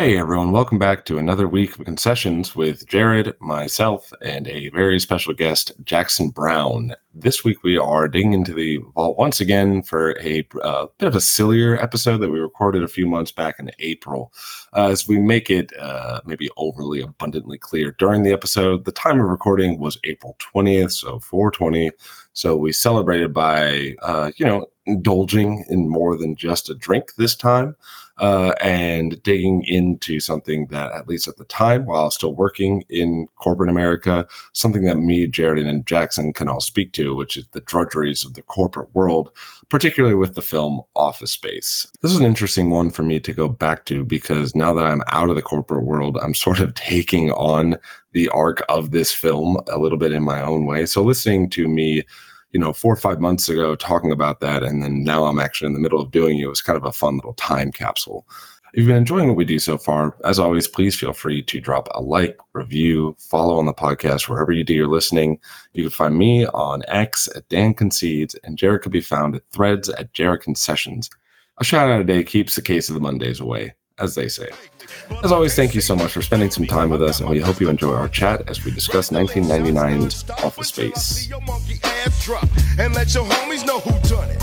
Hey everyone, welcome back to another week of Concessions with Jared, myself, and a very special guest, Jackson Brown. This week we are digging into the vault once again for a bit of a sillier episode that we recorded a few months back in April. As we make it maybe overly abundantly clear during the episode, the time of recording was April 20th, so 420. So we celebrated by, indulging in more than just a drink this time. And digging into something that, at least at the time, while still working in corporate America, something that me, Jared, and Jackson can all speak to, which is the drudgeries of the corporate world, particularly with the film Office Space. This is an interesting one for me to go back to because now that I'm out of the corporate world, I'm sort of taking on the arc of this film a little bit in my own way. So listening to me 4 or 5 months ago talking about that, and then now I'm actually in the middle of doing it. It was kind of a fun little time capsule. If you've been enjoying what we do so far, as always, please feel free to drop a like, review, follow on the podcast, wherever you do your listening. You can find me on X at Dan Concedes, and Jared can be found at Threads at Jared Concessions. A shout out today keeps the case of the Mondays away, as they say. As always, thank you so much for spending some time with us, and we hope you enjoy our chat as we discuss 1999's Office Space. And let your homies know who done it.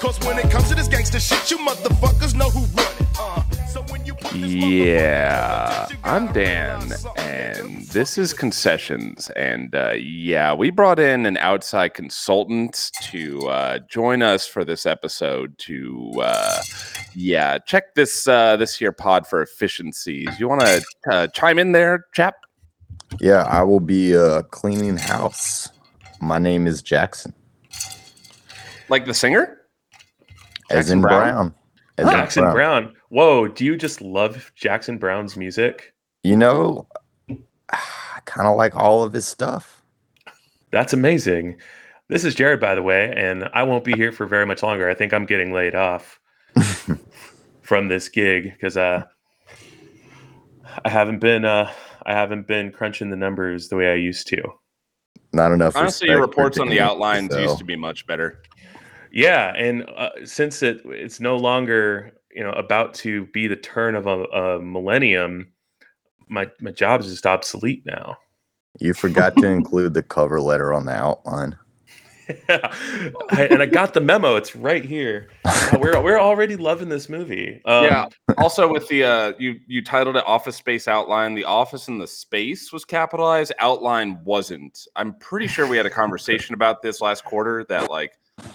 Cause when it comes to this gangster shit, you motherfuckers know who run it. Yeah, I'm Dan, and this is Concessions, and we brought in an outside consultant to join us for this episode to check this here pod for efficiencies. You want to chime in there, chap? Yeah, I will be cleaning house. My name is Jackson, like the singer, as in Brown. Jackson Brown. Whoa, do you just love Jackson Brown's music? I kind of like all of his stuff. That's amazing. This is Jared, by the way, and I won't be here for very much longer. I think I'm getting laid off from this gig because I haven't been crunching the numbers the way I used to. Not enough. Honestly, your reports on the outlines used to be much better. Yeah, and since it's no longer about to be the turn of a millennium, my job is just obsolete now. You forgot to include the cover letter on the outline. Yeah, I got the memo. It's right here. We're already loving this movie. Also, with the you titled it Office Space Outline. The office and the space was capitalized. Outline wasn't. I'm pretty sure we had a conversation about this last quarter that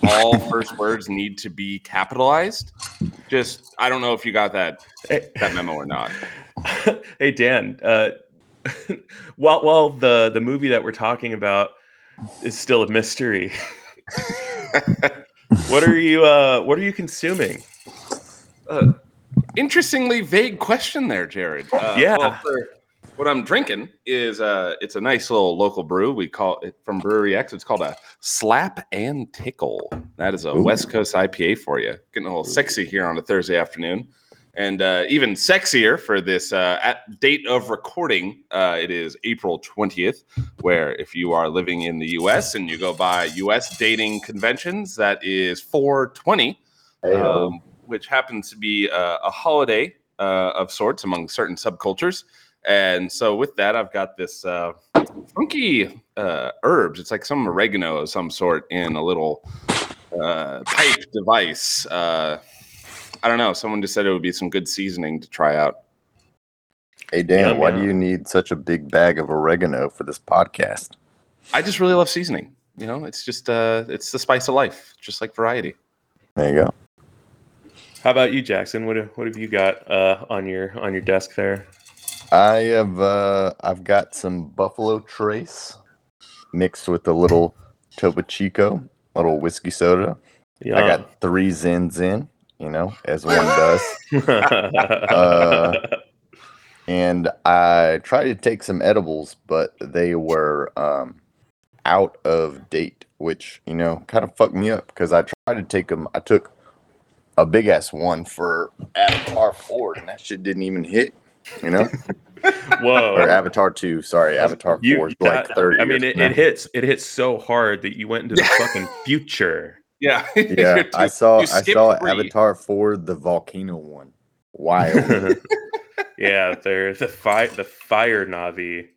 all first words need to be capitalized. Just, I don't know if you got that memo or not. Hey Dan, while the movie that we're talking about is still a mystery, what are you consuming? Interestingly vague question there, Jared. What I'm drinking is it's a nice little local brew. We call it from Brewery X. It's called a Slap and Tickle. That is a West Coast IPA for you. Getting a little sexy here on a Thursday afternoon. And even sexier for this date of recording, it is April 20th, where if you are living in the U.S. and you go by U.S. dating conventions, that is 420, which happens to be a holiday of sorts among certain subcultures. And so with that, I've got this funky herbs. It's like some oregano of some sort in a little pipe device. I don't know. Someone just said it would be some good seasoning to try out. Hey, Dan, why do you need such a big bag of oregano for this podcast? I just really love seasoning. It's just it's the spice of life, just like variety. There you go. How about you, Jackson? What have you got on your desk there? I have I've got some Buffalo Trace mixed with a little Topo Chico, a little whiskey soda. Yeah. I got 3 Zins in, as one does. And I tried to take some edibles, but they were out of date, which, kind of fucked me up because I tried to take them. I took a big-ass one for Avatar 4, and that shit didn't even hit. Whoa! Or Avatar 2. Sorry, Avatar 4 is like 30. I mean, it hits. It hits so hard that you went into the fucking future. Yeah, yeah. I saw Avatar 4, the volcano one. Wild. Yeah, they're the fire Na'vi.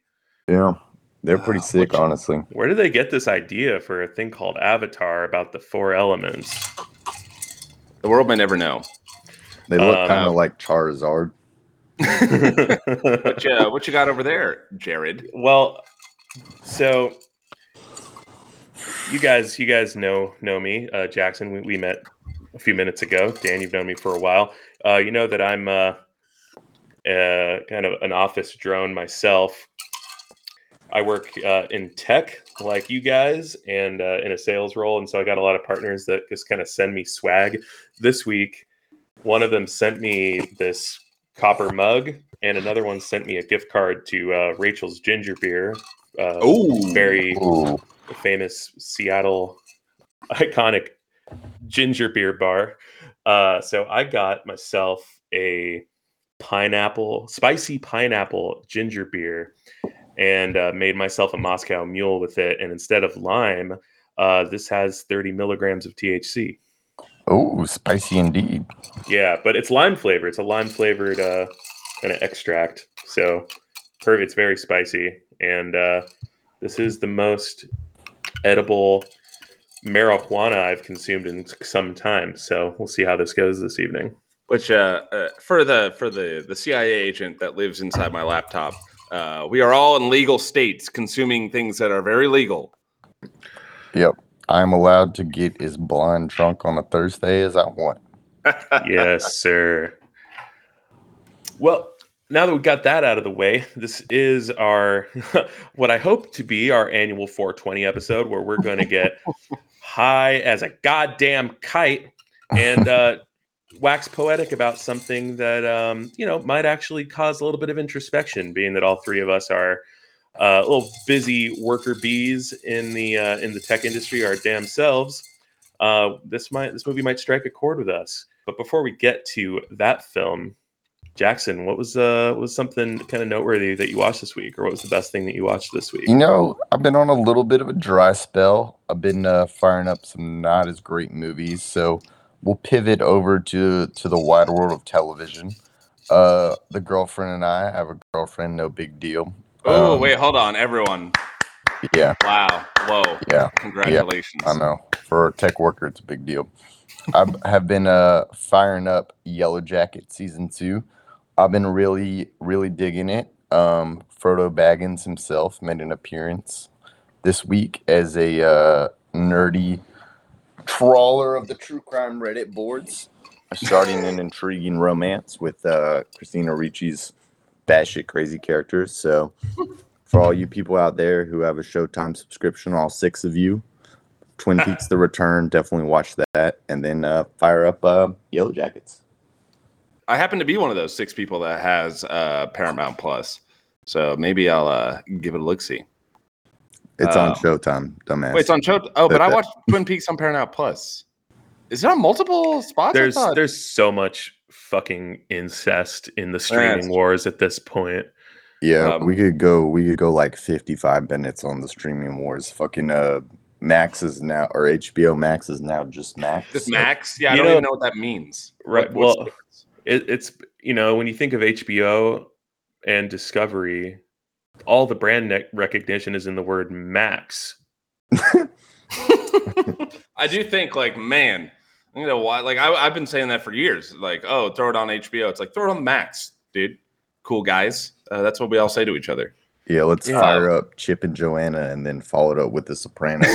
Yeah, they're pretty sick, honestly. Where did they get this idea for a thing called Avatar about the four elements? The world may never know. They look kind of like Charizard. What you got over there, Jared? Well, so you guys know me, Jackson. We met a few minutes ago. Dan, you've known me for a while. You know that I'm kind of an office drone myself. I work in tech, like you guys, and in a sales role, and so I got a lot of partners that just kind of send me swag. This week, one of them sent me this copper mug, and another one sent me a gift card to Rachel's Ginger Beer, very famous Seattle iconic ginger beer bar. So I got myself a spicy pineapple ginger beer, and made myself a Moscow Mule with it. And instead of lime, this has 30 milligrams of THC. Oh, spicy indeed. Yeah, but it's lime flavored. It's a lime flavored kind of extract. So it's very spicy. And this is the most edible marijuana I've consumed in some time. So we'll see how this goes this evening. Which for the CIA agent that lives inside my laptop, we are all in legal states consuming things that are very legal. Yep. I'm allowed to get as blind drunk on a Thursday as I want. Yes, sir. Well, now that we got that out of the way, this is our, what I hope to be our annual 420 episode, where we're going to get high as a goddamn kite and wax poetic about something that, might actually cause a little bit of introspection, being that all three of us are little busy worker bees in the tech industry, our damn selves. This movie might strike a chord with us. But before we get to that film, Jackson, what was something kind of noteworthy that you watched this week, or what was the best thing that you watched this week? I've been on a little bit of a dry spell. I've been firing up some not as great movies, so we'll pivot over to the wide world of television. The girlfriend and I have a girlfriend, no big deal. Oh, wait, hold on, everyone. Yeah. Wow. Whoa. Yeah. Congratulations. Yeah, I know. For a tech worker, it's a big deal. I have been firing up Yellow Jacket Season 2. I've been really, really digging it. Frodo Baggins himself made an appearance this week as a nerdy trawler of the true crime Reddit boards, starting an intriguing romance with Christina Ricci's batshit crazy characters. So for all you people out there who have a Showtime subscription, all six of you, Twin Peaks The Return, definitely watch that, and then fire up Yellow Jackets. I happen to be one of those six people that has Paramount Plus, so maybe I'll give it a look-see. It's on Showtime, dumbass. Wait, it's on Showtime? Oh, but I watched Twin Peaks on Paramount Plus. Is it on multiple spots? There's so much fucking incest in the streaming wars at this point. Yeah, we could go like 55 minutes on the streaming wars. Fucking Max is now, or HBO Max is now just Max. Just Max? Yeah, I don't even know what that means. Right. Well, it's when you think of HBO and Discovery, all the brand recognition is in the word Max. I do think, like, man, you know why? Like I've been saying that for years. Like, oh, throw it on HBO. It's like, throw it on Max, dude. Cool guys. That's what we all say to each other. Yeah, let's fire up Chip and Joanna, and then follow it up with The Sopranos.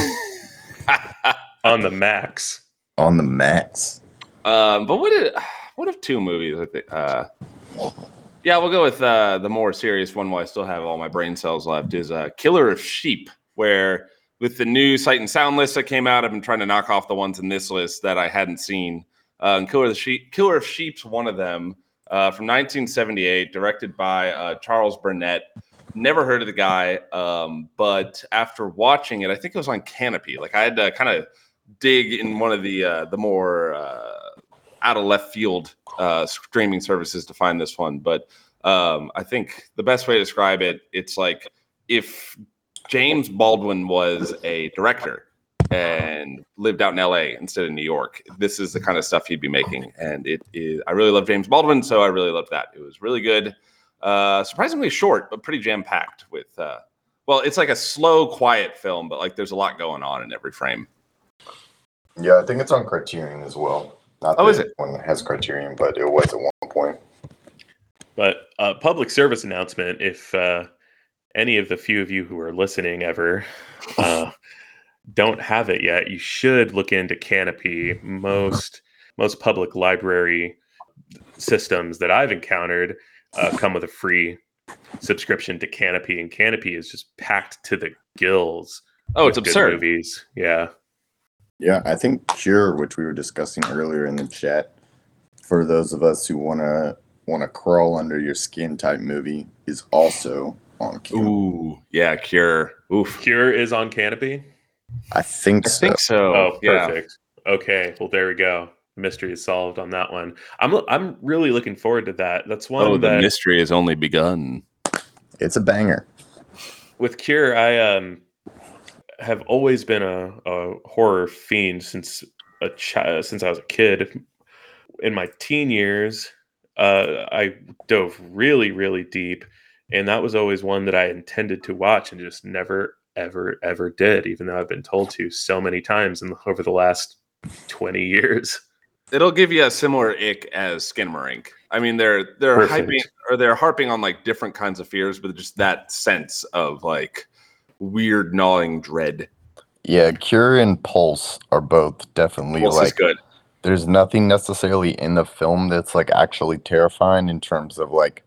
On the Max. On the Max. But what if two movies? I think. We'll go with the more serious one while I still have all my brain cells left. Is Killer of Sheep, where, with the new Sight and Sound list that came out, I've been trying to knock off the ones in this list that I hadn't seen. Killer of Sheep's one of them, from 1978, directed by Charles Burnett. Never heard of the guy, but after watching it, I think it was on Kanopy. Like, I had to kind of dig in one of the more out of left field streaming services to find this one. But I think the best way to describe it, it's like if James Baldwin was a director and lived out in LA instead of New York, this is the kind of stuff he'd be making. And I really love James Baldwin, so I really loved that. It was really good. Surprisingly short, but pretty jam-packed with, well, it's like a slow, quiet film, but like there's a lot going on in every frame. Yeah, I think it's on Criterion as well. Not that one has Criterion, but it was at one point. But public service announcement, if any of the few of you who are listening ever don't have it yet, you should look into Kanopy. Most public library systems that I've encountered come with a free subscription to Kanopy, and Kanopy is just packed to the gills. Oh, it's absurd. Movies. Yeah. Yeah, I think Cure, which we were discussing earlier in the chat, for those of us who want to crawl under your skin type movie, is also on Cure. Ooh, yeah, Cure. Oof. Cure is on Kanopy? I think so. Oh, perfect. Yeah. Okay, well, there we go. Mystery is solved on that one. I'm really looking forward to that. That's one. Oh, the mystery has only begun. It's a banger. With Cure, I have always been a horror fiend since I was a kid. In my teen years, I dove really, really deep, and that was always one that I intended to watch and just never, ever, ever did, even though I've been told to so many times over the last 20 years. It'll give you a similar ick as Skinamarink. I mean, they're perfect. They're harping on like different kinds of fears, but just that sense of like weird gnawing dread. Yeah, Cure and Pulse are both definitely Pulse like good. There's nothing necessarily in the film that's like actually terrifying in terms of like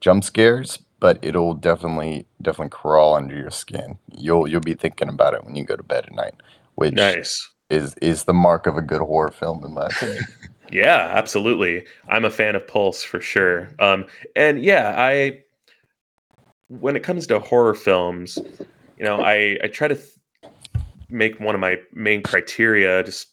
jump scares, but it'll definitely crawl under your skin. You'll be thinking about it when you go to bed at night, which is the mark of a good horror film in my opinion. Yeah, absolutely. I'm a fan of Pulse for sure. And yeah, when it comes to horror films, you know, I try to make one of my main criteria just,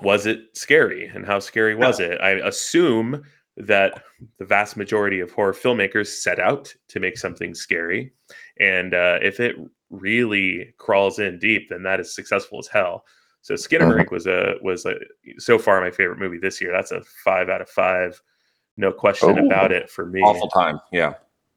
was it scary and how scary was it? I assume that the vast majority of horror filmmakers set out to make something scary. And if it really crawls in deep, then that is successful as hell. So Skinamarink was so far my favorite movie this year. That's a 5 out of 5. No question about it for me. Awful time. Yeah.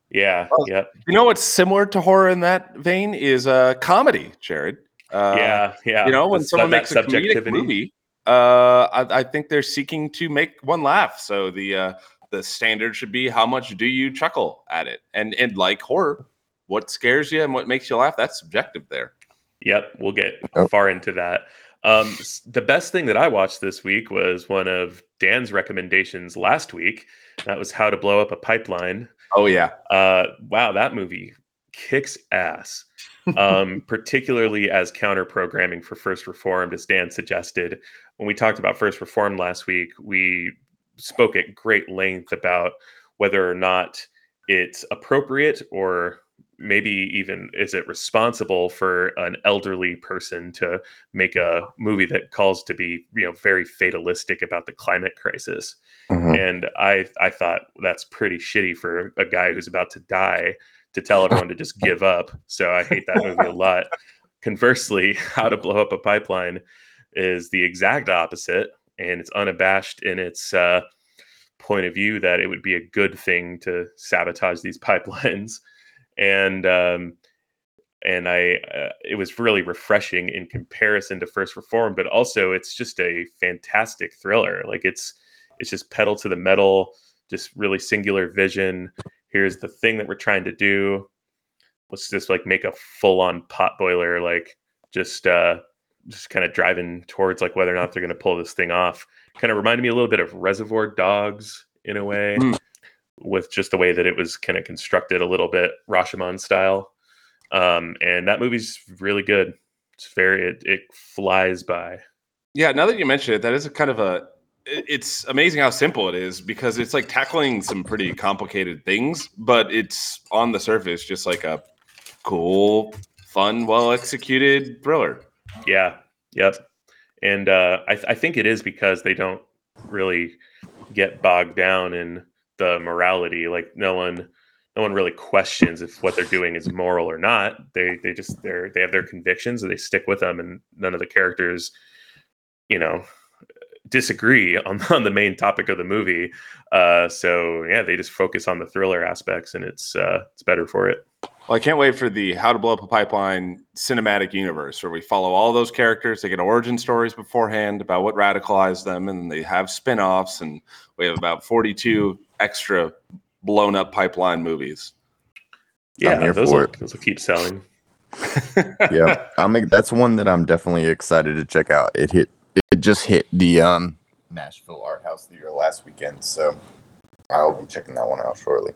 Yeah, yeah. You know what's similar to horror in that vein is comedy, Jared. Yeah. You know, when someone makes a comedic movie, I think they're seeking to make one laugh. So the standard should be how much do you chuckle at it? And like horror, what scares you and what makes you laugh, that's subjective there. Yep, we'll get far into that. The best thing that I watched this week was one of Dan's recommendations last week. That was How to Blow Up a Pipeline. Oh, yeah. Wow, that movie kicks ass, particularly as counter-programming for First Reformed, as Dan suggested. When we talked about First Reformed last week, we spoke at great length about whether or not it's appropriate or maybe even is it responsible for an elderly person to make a movie that calls to be, you know, very fatalistic about the climate crisis. Mm-hmm. And I thought that's pretty shitty for a guy who's about to die to tell everyone to just give up. So I hate that movie a lot. Conversely, How to Blow Up a Pipeline is the exact opposite, and it's unabashed in its point of view that it would be a good thing to sabotage these pipelines. And I, it was really refreshing in comparison to First Reformed, but also it's just a fantastic thriller. Like it's just pedal to the metal, just really singular vision. Here's the thing that we're trying to do. Let's just like make a full on potboiler, like just kind of driving towards like whether or not they're going to pull this thing off. Kind of reminded me a little bit of Reservoir Dogs in a way. With just the way that it was kind of constructed a little bit Rashomon style. And that movie's really good. It's very, it flies by. Yeah. Now that you mention it, that is a kind of it's amazing how simple it is, because it's like tackling some pretty complicated things, but it's on the surface, just like a cool, fun, well-executed thriller. Yeah. Yep. And I think it is because they don't really get bogged down in the morality. Like no one really questions if what they're doing is moral or not. They have their convictions and they stick with them, and none of the characters, you know, disagree on the main topic of the movie. So yeah, they just focus on the thriller aspects, and it's better for it. Well, I can't wait for the How to Blow Up a Pipeline cinematic universe, where we follow all those characters. They get origin stories beforehand about what radicalized them, and they have spinoffs, and we have about 42 extra blown up pipeline movies. Yeah, those will keep selling. Yeah, that's one that I'm definitely excited to check out. It just hit the Nashville Art House Theater last weekend, so I'll be checking that one out shortly.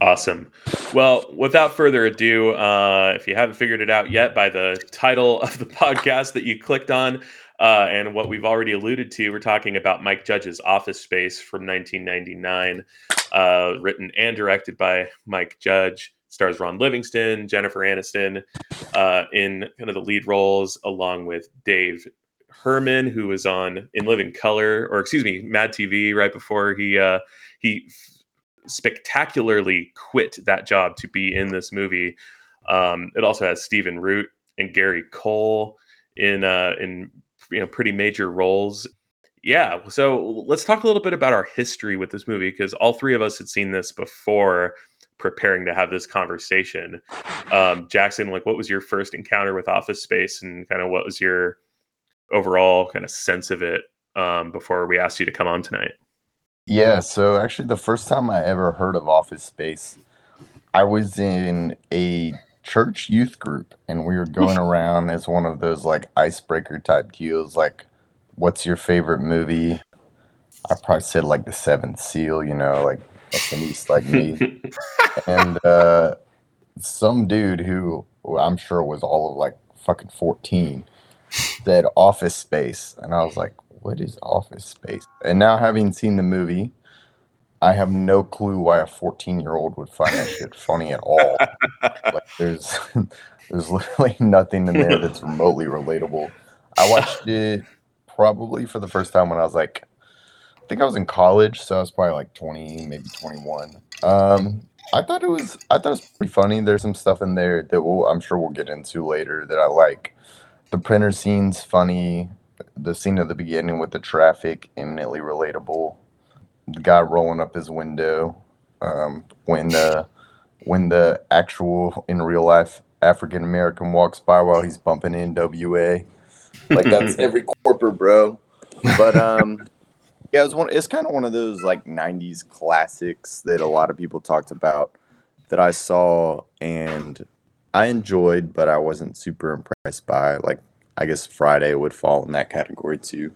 Awesome. Well, without further ado, if you haven't figured it out yet by the title of the podcast that you clicked on, and what we've already alluded to, we're talking about Mike Judge's Office Space from 1999, written and directed by Mike Judge. Stars Ron Livingston, Jennifer Aniston, in kind of the lead roles, along with Dave Herman, who was on In Living Color, Mad TV, right before he spectacularly quit that job to be in this movie. It also has Stephen Root and Gary Cole in pretty major roles. Yeah, so let's talk a little bit about our history with this movie, because all three of us had seen this before preparing to have this conversation. Jackson, what was your first encounter with Office Space, and kind of what was your overall kind of sense of it before we asked you to come on tonight? Yeah, so actually the first time I ever heard of Office Space, I was in a church youth group, and we were going around as one of those icebreaker type deals, what's your favorite movie? I probably said The Seventh Seal, East like me. And some dude who I'm sure was all of fucking 14 said Office Space, and I was like, what is Office Space? And now, having seen the movie, I have no clue why a 14-year-old would find that shit funny at all. There's literally nothing in there that's remotely relatable. I watched it probably for the first time when I was I think I was in college, so I was probably 20, maybe 21. I thought it was pretty funny. There's some stuff in there that I'm sure we'll get into later that I like. The printer scene's funny. The scene at the beginning with the traffic, eminently relatable. The guy rolling up his window. When the actual, in real life, African American walks by while he's bumping NWA. That's every corporate, bro. But yeah, it's kind of one of those 90s classics that a lot of people talked about that I saw and I enjoyed, but I wasn't super impressed by. I guess Friday would fall in that category too.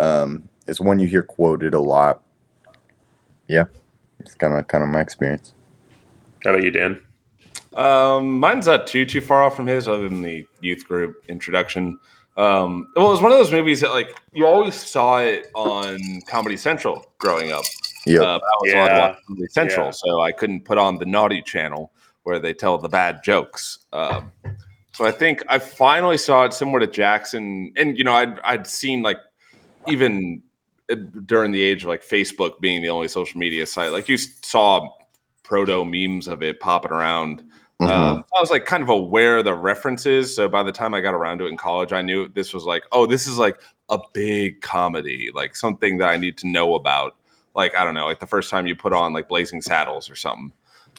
It's one you hear quoted a lot. Yeah, it's kind of my experience. How about you, Dan? Mine's not too far off from his, other than the youth group introduction. Well, it was one of those movies that you always saw it on Comedy Central growing up. Yep. I was allowed to watch Comedy Central, so I couldn't put on the naughty channel where they tell the bad jokes. So I think I finally saw it similar to Jackson, and I'd seen even during the age of Facebook being the only social media site, you saw proto memes of it popping around. Mm-hmm. I was kind of aware of the references, so by the time I got around to it in college, I knew this was this is a big comedy, something that I need to know about. I don't know, the first time you put on Blazing Saddles or something.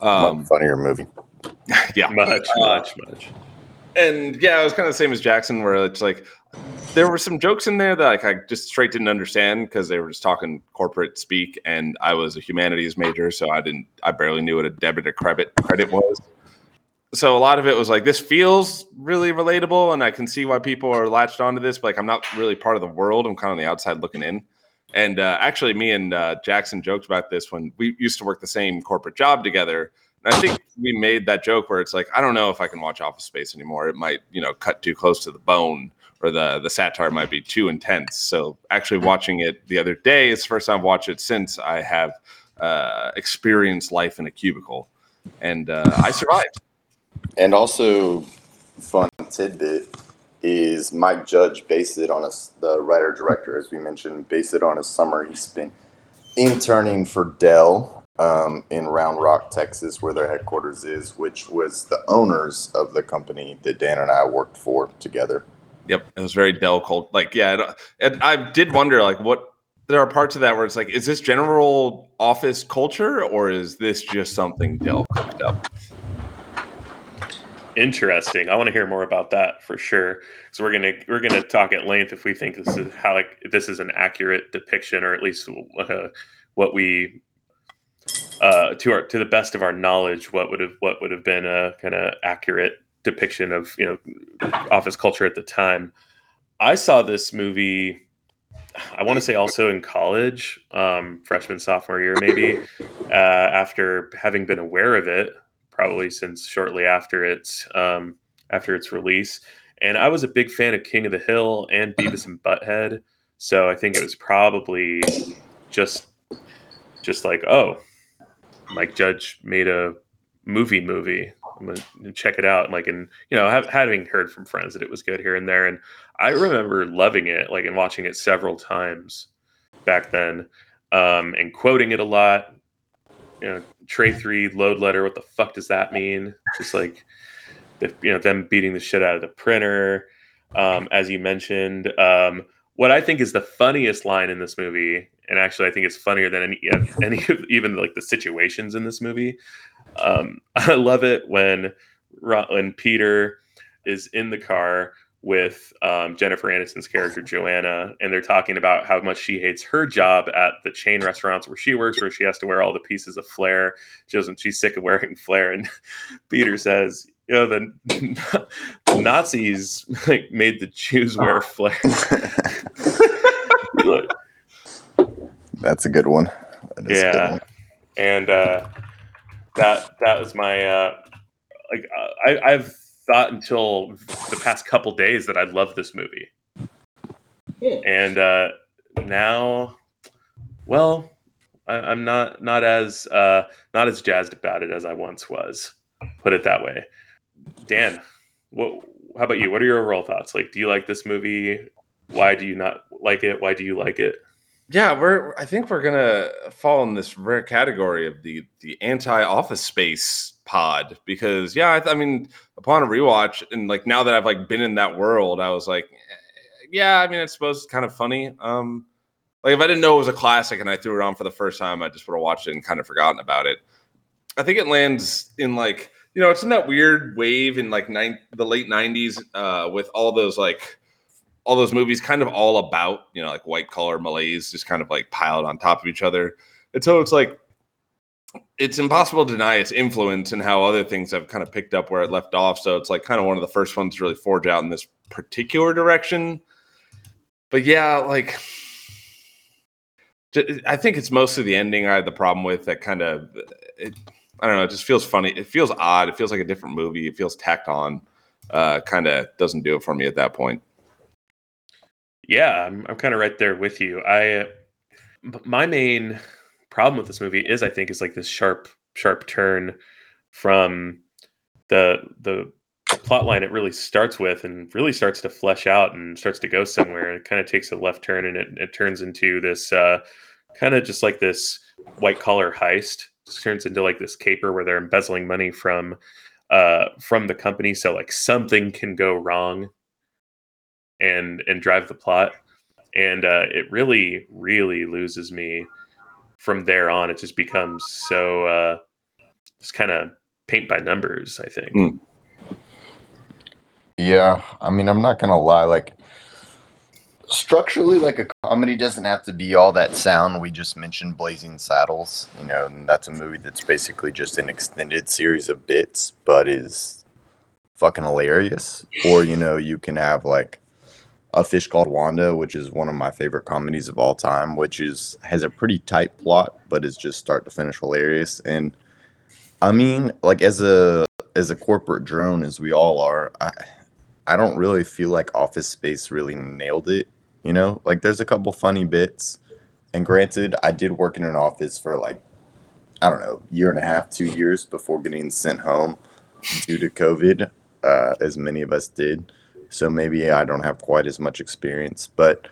Much funnier movie. Yeah, much. And yeah, it was kind of the same as Jackson, where it's there were some jokes in there that I just straight didn't understand because they were just talking corporate speak, and I was a humanities major, so I barely knew what a debit or credit was. So a lot of it was this feels really relatable, and I can see why people are latched onto this, but I'm not really part of the world. I'm kind of on the outside looking in. And actually, me and Jackson joked about this when we used to work the same corporate job together. And I think we made that joke where it's I don't know if I can watch Office Space anymore. It might, cut too close to the bone, or the satire might be too intense. So actually watching it the other day, it's the first time I've watched it since I have experienced life in a cubicle. And I survived. And also, fun tidbit is Mike Judge based it on the writer-director, as we mentioned, based it on a summer he spent interning for Dell in Round Rock, Texas, where their headquarters is, which was the owners of the company that Dan and I worked for together. Yep, it was very Dell cult. Like, yeah, and I did wonder, like, what there are parts of that where it's like, is this general office culture or is this just something Dell cooked up? Interesting. I want to hear more about that for sure. So we're gonna talk at length if we think this is how, like, this is an accurate depiction, or at least what we to the best of our knowledge, what would have been a kind of accurate depiction of, you know, office culture at the time. I saw this movie, I want to say also in college, freshman, sophomore year, maybe, after having been aware of it probably since shortly after its release. And I was a big fan of King of the Hill and Beavis and Butthead. So I think it was probably just like, oh, Mike Judge made a movie. I'm gonna check it out. And like, and, you know, having heard from friends that it was good here and there, and I remember loving it, like, and watching it several times back then, and quoting it a lot. You know, tray 3 load letter. What the fuck does that mean? Just like, them beating the shit out of the printer. As you mentioned, what I think is the funniest line in this movie, and actually I think it's funnier than any of even like the situations in this movie. I love it when Peter is in the car with Jennifer Aniston's character Joanna, and they're talking about how much she hates her job at the chain restaurants where she works, where she has to wear all the pieces of flair. She's sick of wearing flair, and Peter says, you know, the Nazis, like, made the Jews wear flair. That's a good one. That is a good one. And that was my I've thought until the past couple days that I love this movie. Yeah. And now, well, I'm not as jazzed about it as I once was, put it that way. Dan, how about you? What are your overall thoughts? Like, do you like this movie? Why do you not like it? Why do you like it? Yeah, I think we're gonna fall in this rare category of the anti-Office Space pod, because I mean, upon a rewatch and like now that I've like been in that world, I was like, yeah, I mean, I suppose it's kind of funny. Like if I didn't know it was a classic and I threw it on for the first time, I just would have watched it and kind of forgotten about it. I think it lands in like, you know, it's in that weird wave in like the late 90s with all those movies kind of all about, you know, like white collar malaise just kind of like piled on top of each other. And so it's like, it's impossible to deny its influence and how other things have kind of picked up where it left off. So it's like kind of one of the first ones to really forge out in this particular direction. But yeah, like, I think it's mostly the ending I had the problem with, that kind of, I don't know, it just feels funny. It feels odd. It feels like a different movie. It feels tacked on, kind of doesn't do it for me at that point. Yeah, I'm kind of right there with you. My main problem with this movie is, I think, is like this sharp turn from the plot line it really starts with and really starts to flesh out and starts to go somewhere. It kind of takes a left turn and it turns into this kind of just like this white collar heist. It turns into like this caper where they're embezzling money from the company, so like something can go wrong and drive the plot. And it really, really loses me from there on. It just becomes so just kind of paint by numbers, I think. Mm. Yeah, I mean, I'm not going to lie. Like, structurally, like, a comedy doesn't have to be all that sound. We just mentioned Blazing Saddles, you know, and that's a movie that's basically just an extended series of bits, but is fucking hilarious. Or, you know, you can have, like, A Fish Called Wanda, which is one of my favorite comedies of all time, which has a pretty tight plot, but is just start to finish hilarious. And I mean, like, as a corporate drone, as we all are, I don't really feel like Office Space really nailed it. You know, like, there's a couple funny bits. And granted, I did work in an office for like, I don't know, year and a half, 2 years before getting sent home due to COVID, as many of us did. So maybe I don't have quite as much experience, but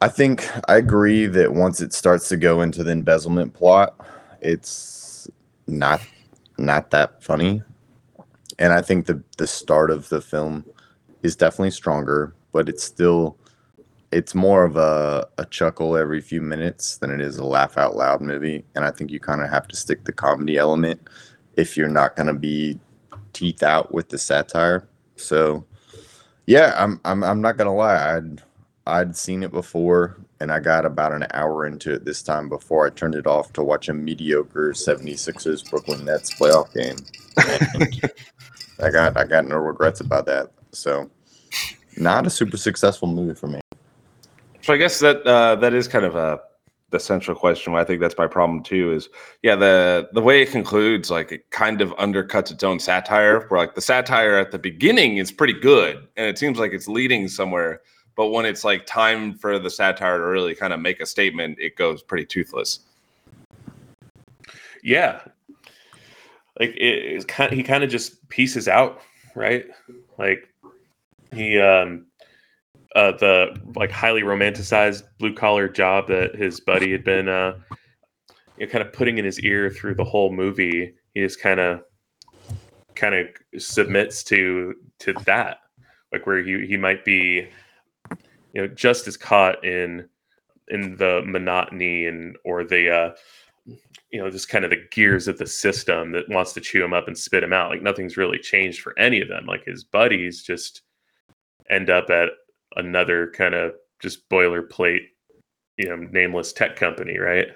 I think I agree that once it starts to go into the embezzlement plot, it's not that funny. And I think the start of the film is definitely stronger, but it's still, it's more of a chuckle every few minutes than it is a laugh out loud movie. And I think you kind of have to stick the comedy element if you're not going to be teeth out with the satire. So yeah, I'm not going to lie. I'd seen it before, and I got about an hour into it this time before I turned it off to watch a mediocre 76ers Brooklyn Nets playoff game. And I got no regrets about that. So not a super successful movie for me. So I guess that is kind of the central question. I think that's my problem too. Is the way it concludes, like it kind of undercuts its own satire. Where like the satire at the beginning is pretty good, and it seems like it's leading somewhere. But when it's like time for the satire to really kind of make a statement, it goes pretty toothless. Yeah, like it's kind. He kind of just pieces out, right? Like he. The like highly romanticized blue collar job that his buddy had been kind of putting in his ear through the whole movie, he just kind of submits to that, like where he might be, you know, just as caught in the monotony and or the just kind of the gears of the system that wants to chew him up and spit him out. Like nothing's really changed for any of them. Like his buddies just end up at another kind of just boilerplate, nameless tech company, right?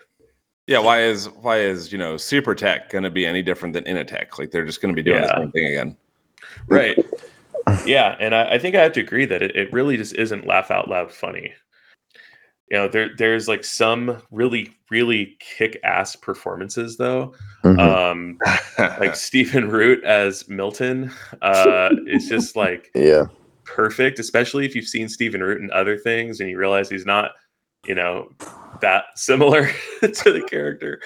Yeah. Why is Super Tech going to be any different than Initech? Like they're just going to be doing the same thing again, right? Yeah, and I think I have to agree that it really just isn't laugh out loud funny. There's like some really really kick ass performances though, like Stephen Root as Milton. It's just like perfect, especially if you've seen Stephen Root and other things and you realize he's not, that similar to the character.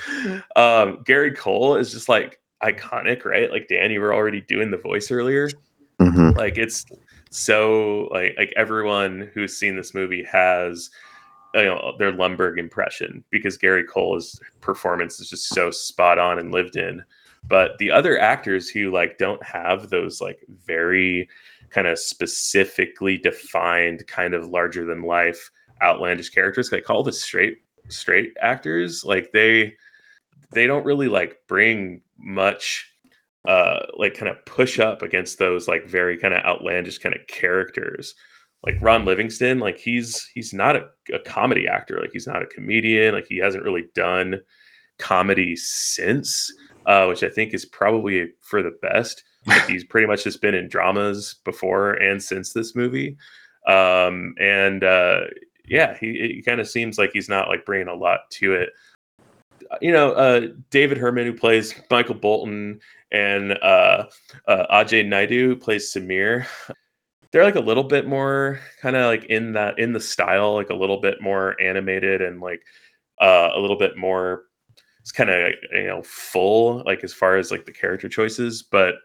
Gary Cole is just like iconic, right? Like Dan, you were already doing the voice earlier. Mm-hmm. Like it's so like everyone who's seen this movie has their Lumberg impression because Gary Cole's performance is just so spot on and lived in. But the other actors who like don't have those like very kind of specifically defined kind of larger than life outlandish characters, like all the straight actors, like they don't really like bring much like kind of push up against those like very kind of outlandish kind of characters. Like Ron Livingston, like he's not a comedy actor, like he's not a comedian, like he hasn't really done comedy since, which I think is probably for the best. Like he's pretty much just been in dramas before and since this movie. He kind of seems like he's not like bringing a lot to it. David Herman, who plays Michael Bolton, and Ajay Naidu, who plays Samir, they're like a little bit more kind of like in the style, like a little bit more animated and like a little bit more, it's kind of full, like as far as like the character choices. But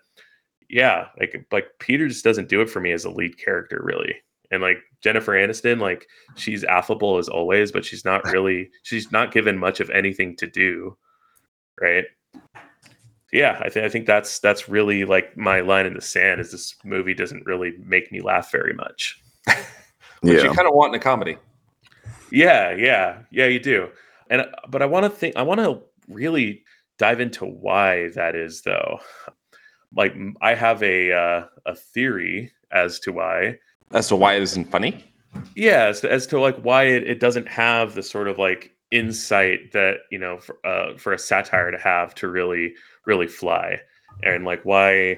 yeah, like Peter just doesn't do it for me as a lead character, really. And like Jennifer Aniston, like she's affable as always, but she's not given much of anything to do, right? Yeah, I think that's really like my line in the sand is this movie doesn't really make me laugh very much. Which you kind of want in a comedy. Yeah, you do. But I want to really dive into why that is though. Like I have a theory as to why it isn't funny. Yeah, as to like why it doesn't have the sort of like insight that for a satire to have to really really fly, and like why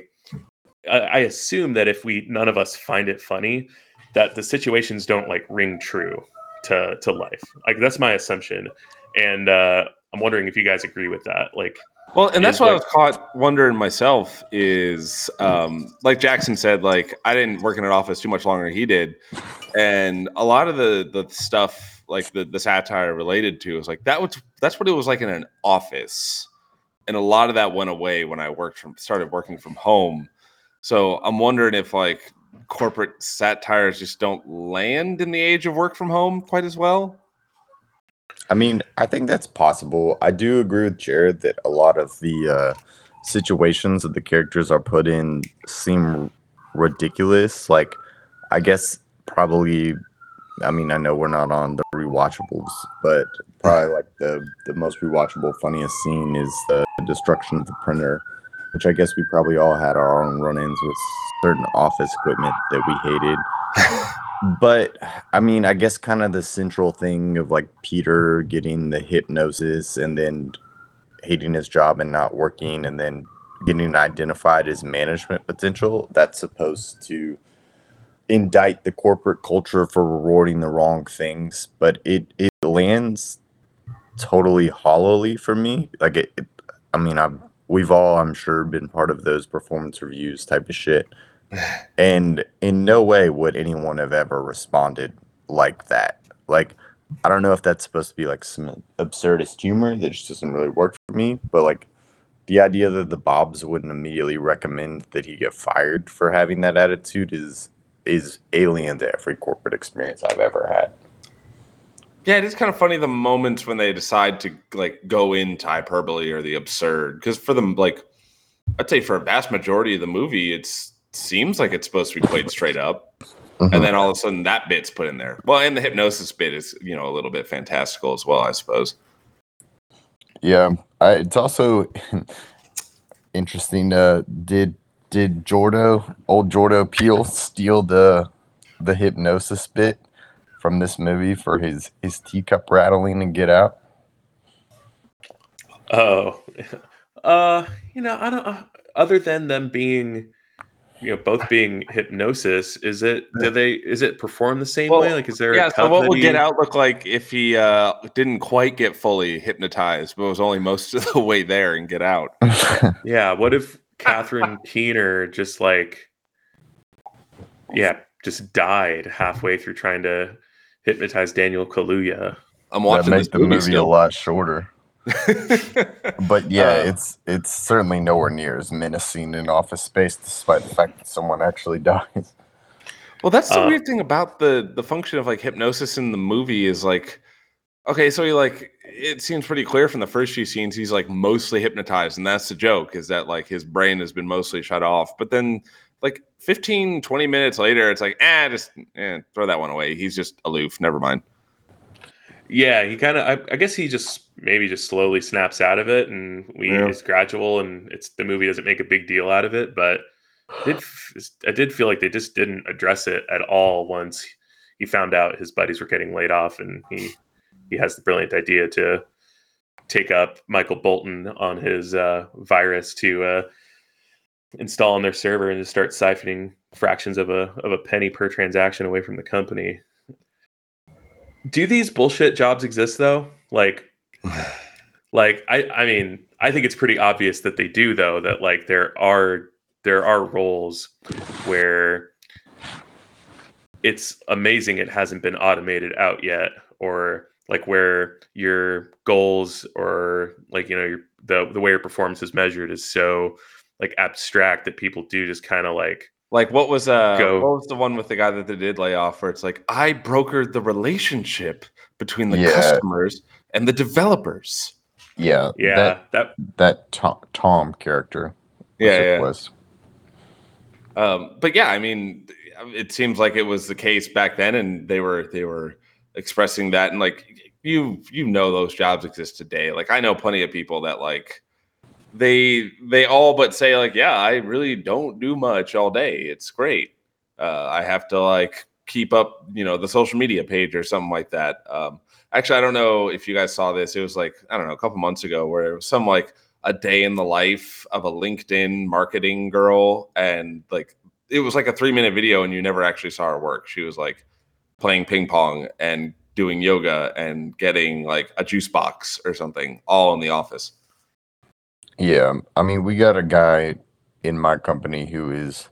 I assume that if none of us find it funny, that the situations don't like ring true to life. Like that's my assumption, and I'm wondering if you guys agree with that. Like. Well, and that's what I was caught wondering myself is, like Jackson said, like I didn't work in an office too much longer than he did. And a lot of the stuff, like the satire related to is like, that's what it was like in an office. And a lot of that went away when I started working from home. So I'm wondering if like corporate satires just don't land in the age of work from home quite as well. I mean, I think that's possible. I do agree with Jared that a lot of the situations that the characters are put in seem ridiculous. Like I guess probably, I mean, I know we're not on the rewatchables, but probably like the most rewatchable, funniest scene is the destruction of the printer, which I guess we probably all had our own run-ins with certain office equipment that we hated. But, I mean, I guess kind of the central thing of like Peter getting the hypnosis and then hating his job and not working and then getting identified as management potential, that's supposed to indict the corporate culture for rewarding the wrong things. But it lands totally hollowly for me. Like, we've all, I'm sure, been part of those performance reviews type of shit. And in no way would anyone have ever responded like that. Like, I don't know if that's supposed to be like some absurdist humor that just doesn't really work for me. But like the idea that the Bobs wouldn't immediately recommend that he get fired for having that attitude is alien to every corporate experience I've ever had. Yeah, it is kind of funny the moments when they decide to like go into hyperbole or the absurd, because for them, like I'd say for a vast majority of the movie, it seems like it's supposed to be played straight up, and then all of a sudden that bit's put in there. Well, and the hypnosis bit is, you know, a little bit fantastical as well, I suppose. Yeah, it's also interesting. Did old Jordo Peele steal the hypnosis bit from this movie for his teacup rattling and Get Out? Oh, you know, I don't. Other than them being, you know, both being hypnosis, is it performed the same way? Like, is there? Yeah. So what would Get Out look like if he didn't quite get fully hypnotized, but was only most of the way there and Get Out? Yeah. What if Catherine Keener just like, yeah, just died halfway through trying to hypnotize Daniel Kaluuya? I'm watching that. Makes the movie a lot shorter. But yeah, it's certainly nowhere near as menacing in Office Space, despite the fact that someone actually dies. Well, that's the weird thing about the function of like hypnosis in the movie is like, okay, so he like, it seems pretty clear from the first few scenes he's like mostly hypnotized, and that's the joke, is that like his brain has been mostly shut off. But then like 15, 20 minutes later, it's like, throw that one away. He's just aloof. Never mind. Yeah, he kind of, I guess he just maybe just slowly snaps out of it, and it's gradual, and it's the movie doesn't make a big deal out of it. But I did feel like they just didn't address it at all once he found out his buddies were getting laid off, and he has the brilliant idea to take up Michael Bolton on his virus to install on their server and just start siphoning fractions of a penny per transaction away from the company. Do these bullshit jobs exist though? Like I mean, I think it's pretty obvious that they do though, that like there are roles where it's amazing it hasn't been automated out yet, or like where your goals or like, you know, the way your performance is measured is so like abstract that people do just kind of like. Like, what was the one with the guy that they did lay off where it's like, I brokered the relationship between the customers and the developers. Yeah. Yeah. That Tom character. Yeah. It was. But yeah, I mean, it seems like it was the case back then, and they were expressing that. And like, you know, those jobs exist today. Like, I know plenty of people that like, they all but say like, yeah, I really don't do much all day. It's great. I have to like keep up, you know, the social media page or something like that. Actually, I don't know if you guys saw this. It was like, I don't know, a couple months ago where it was some like a day in the life of a LinkedIn marketing girl. And like, it was like a 3-minute video and you never actually saw her work. She was like playing ping pong and doing yoga and getting like a juice box or something, all in the office. Yeah, I mean, we got a guy in my company who is,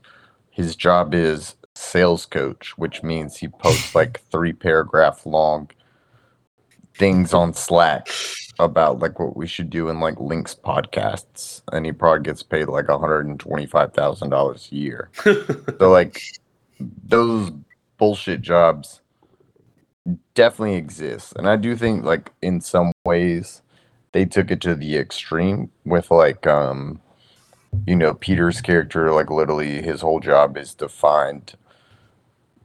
his job is sales coach, which means he posts like 3-paragraph long things on Slack about like what we should do in like Link's podcasts, and he probably gets paid like $125,000 a year. So like those bullshit jobs definitely exist, and I do think like in some ways they took it to the extreme with like, you know, Peter's character, like literally his whole job is to find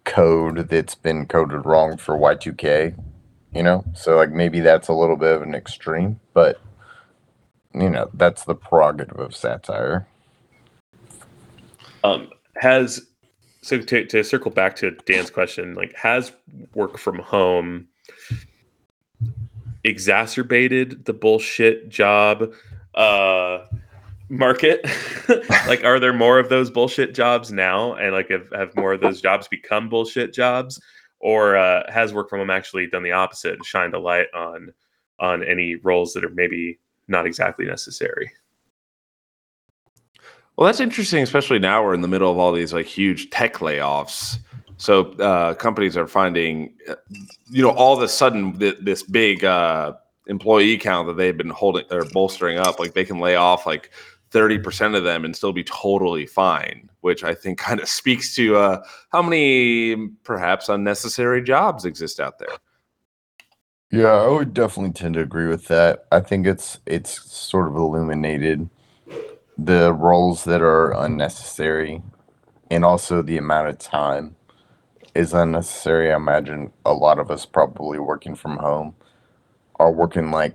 code that's been coded wrong for Y2K, you know? So, like, maybe that's a little bit of an extreme, but, you know, that's the prerogative of satire. So to circle back to Dan's question, like, has work from home exacerbated the bullshit job market? Like, are there more of those bullshit jobs now, and like have more of those jobs become bullshit jobs, or has work from home actually done the opposite and shined a light on any roles that are maybe not exactly necessary? Well, that's interesting, especially now we're in the middle of all these like huge tech layoffs. So companies are finding, you know, all of a sudden this big employee count that they've been holding or bolstering up, like they can lay off like 30% of them and still be totally fine, which I think kind of speaks to how many perhaps unnecessary jobs exist out there. Yeah, I would definitely tend to agree with that. I think it's sort of illuminated the roles that are unnecessary, and also the amount of time is unnecessary. I imagine a lot of us probably working from home are working like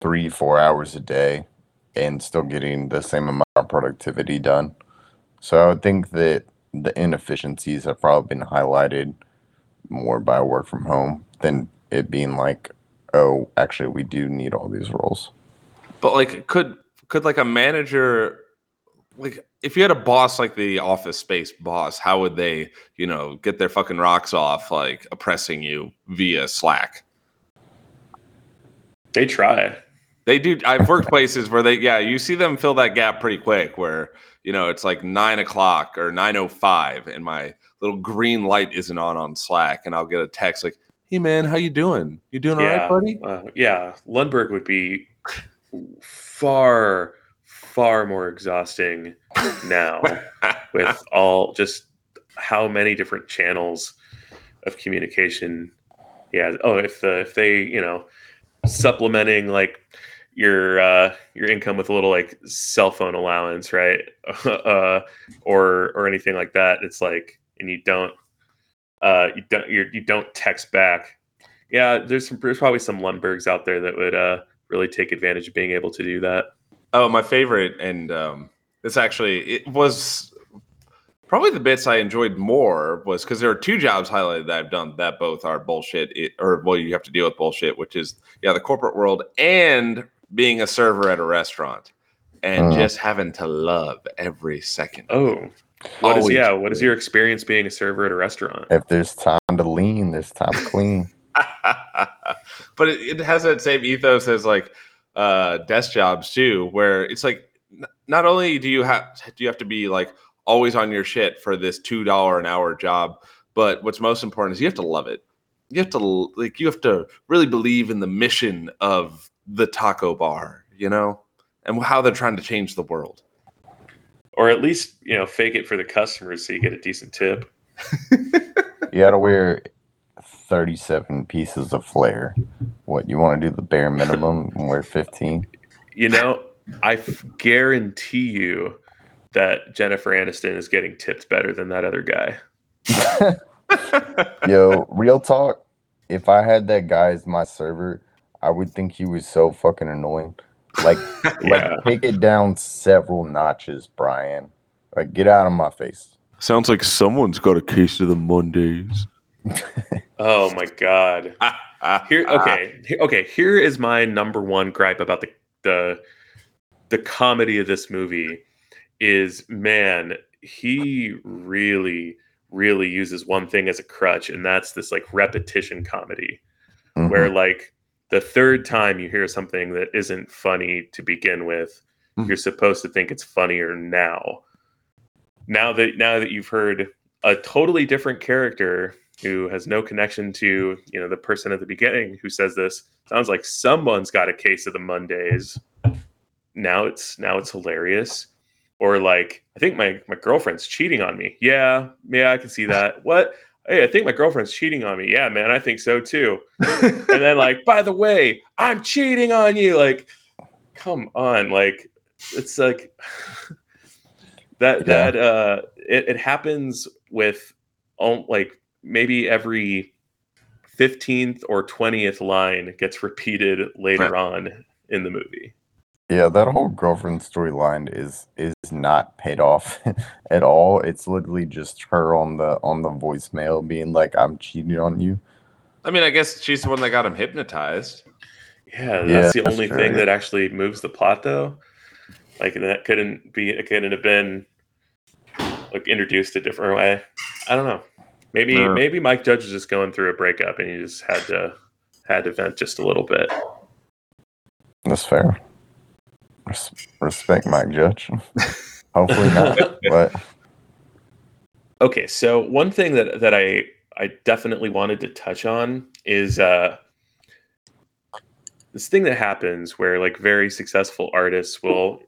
3-4 hours a day and still getting the same amount of productivity done. So I would think that the inefficiencies have probably been highlighted more by work from home than it being like, oh, actually we do need all these roles. But like, could like a manager, like if you had a boss like the Office Space boss, how would they, you know, get their fucking rocks off like oppressing you via Slack? They try. They do. I've worked places where you see them fill that gap pretty quick where, you know, it's like 9:00 or 9:05 and my little green light isn't on Slack, and I'll get a text like, hey man, how you doing? You doing all right, buddy? Yeah. Lundberg would be far more exhausting now with all just how many different channels of communication. Yeah. Oh, if they, you know, supplementing like your income with a little like cell phone allowance, right? or anything like that. It's like, and you don't text back. Yeah, there's probably some Lundbergs out there that would really take advantage of being able to do that. Oh, my favorite, and it was probably the bits I enjoyed more, was because there are two jobs highlighted that I've done that both are bullshit, you have to deal with bullshit, which is, the corporate world and being a server at a restaurant, and just having to love every second. Oh, what is your experience being a server at a restaurant? If there's time to lean, there's time to clean. But it has that same ethos as like desk jobs too, where it's like not only do you have to be like always on your shit for this $2 an hour job, but what's most important is you have to love it. You have to really believe in the mission of the taco bar, you know, and how they're trying to change the world, or at least fake it for the customers so you get a decent tip. You got to wear 37 pieces of flair. What, you want to do the bare minimum and wear 15? I guarantee you that Jennifer Aniston is getting tipped better than that other guy. Yo, real talk. If I had that guy as my server, I would think he was so fucking annoying. Like, like take it down several notches, Brian. Like, get out of my face. Sounds like someone's got a case of the Mondays. Oh my God. Here is my number one gripe about the comedy of this movie is, man, he really, really uses one thing as a crutch, and that's this like repetition comedy, where like the third time you hear something that isn't funny to begin with, you're supposed to think it's funnier now. Now that you've heard a totally different character who has no connection to, the person at the beginning who says this, sounds like someone's got a case of the Mondays. Now it's hilarious. Or like, I think my girlfriend's cheating on me. Yeah, I can see that. What? Hey, I think my girlfriend's cheating on me. Yeah, man, I think so too. And then like, by the way, I'm cheating on you. Like, come on. Like, it's like that happens with like maybe every 15th or 20th line gets repeated later on in the movie. Yeah, that whole girlfriend storyline is not paid off at all. It's literally just her on the voicemail being like, "I'm cheating on you." I mean, I guess she's the one that got him hypnotized. Yeah, that's the only thing that actually moves the plot, though. Like that couldn't have been like introduced a different way. I don't know. Maybe Mike Judge is just going through a breakup and he just had to vent just a little bit. That's fair. Respect Mike Judge. Hopefully not. But okay, so one thing that I definitely wanted to touch on is this thing that happens where like very successful artists will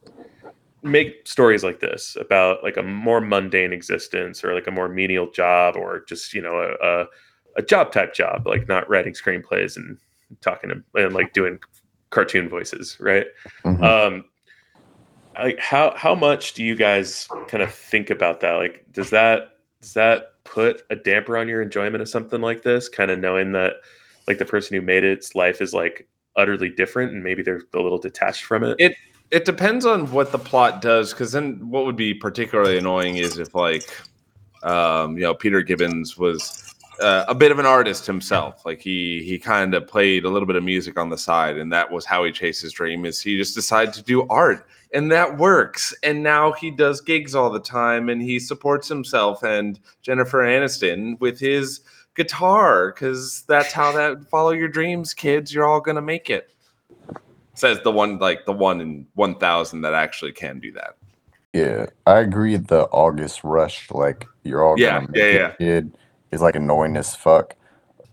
make stories like this about like a more mundane existence or like a more menial job or just, you know, a job type job, like not writing screenplays and talking and like doing cartoon voices, right? Mm-hmm. Like how much do you guys kind of think about that? Like, does that put a damper on your enjoyment of something like this? Kind of knowing that like the person who made it's life is like utterly different and maybe they're a little detached from it. It depends on what the plot does, because then what would be particularly annoying is if like you know, Peter Gibbons was a bit of an artist himself. Like he kind of played a little bit of music on the side, and that was how he chased his dream, is he just decided to do art, and that works. And now he does gigs all the time and he supports himself and Jennifer Aniston with his guitar, because that's how that follow your dreams, kids. You're all going to make it. Says the one in 1,000 that actually can do that. Yeah, I agree. The August rush, like you're all going to make it, kid. Is like annoying as fuck.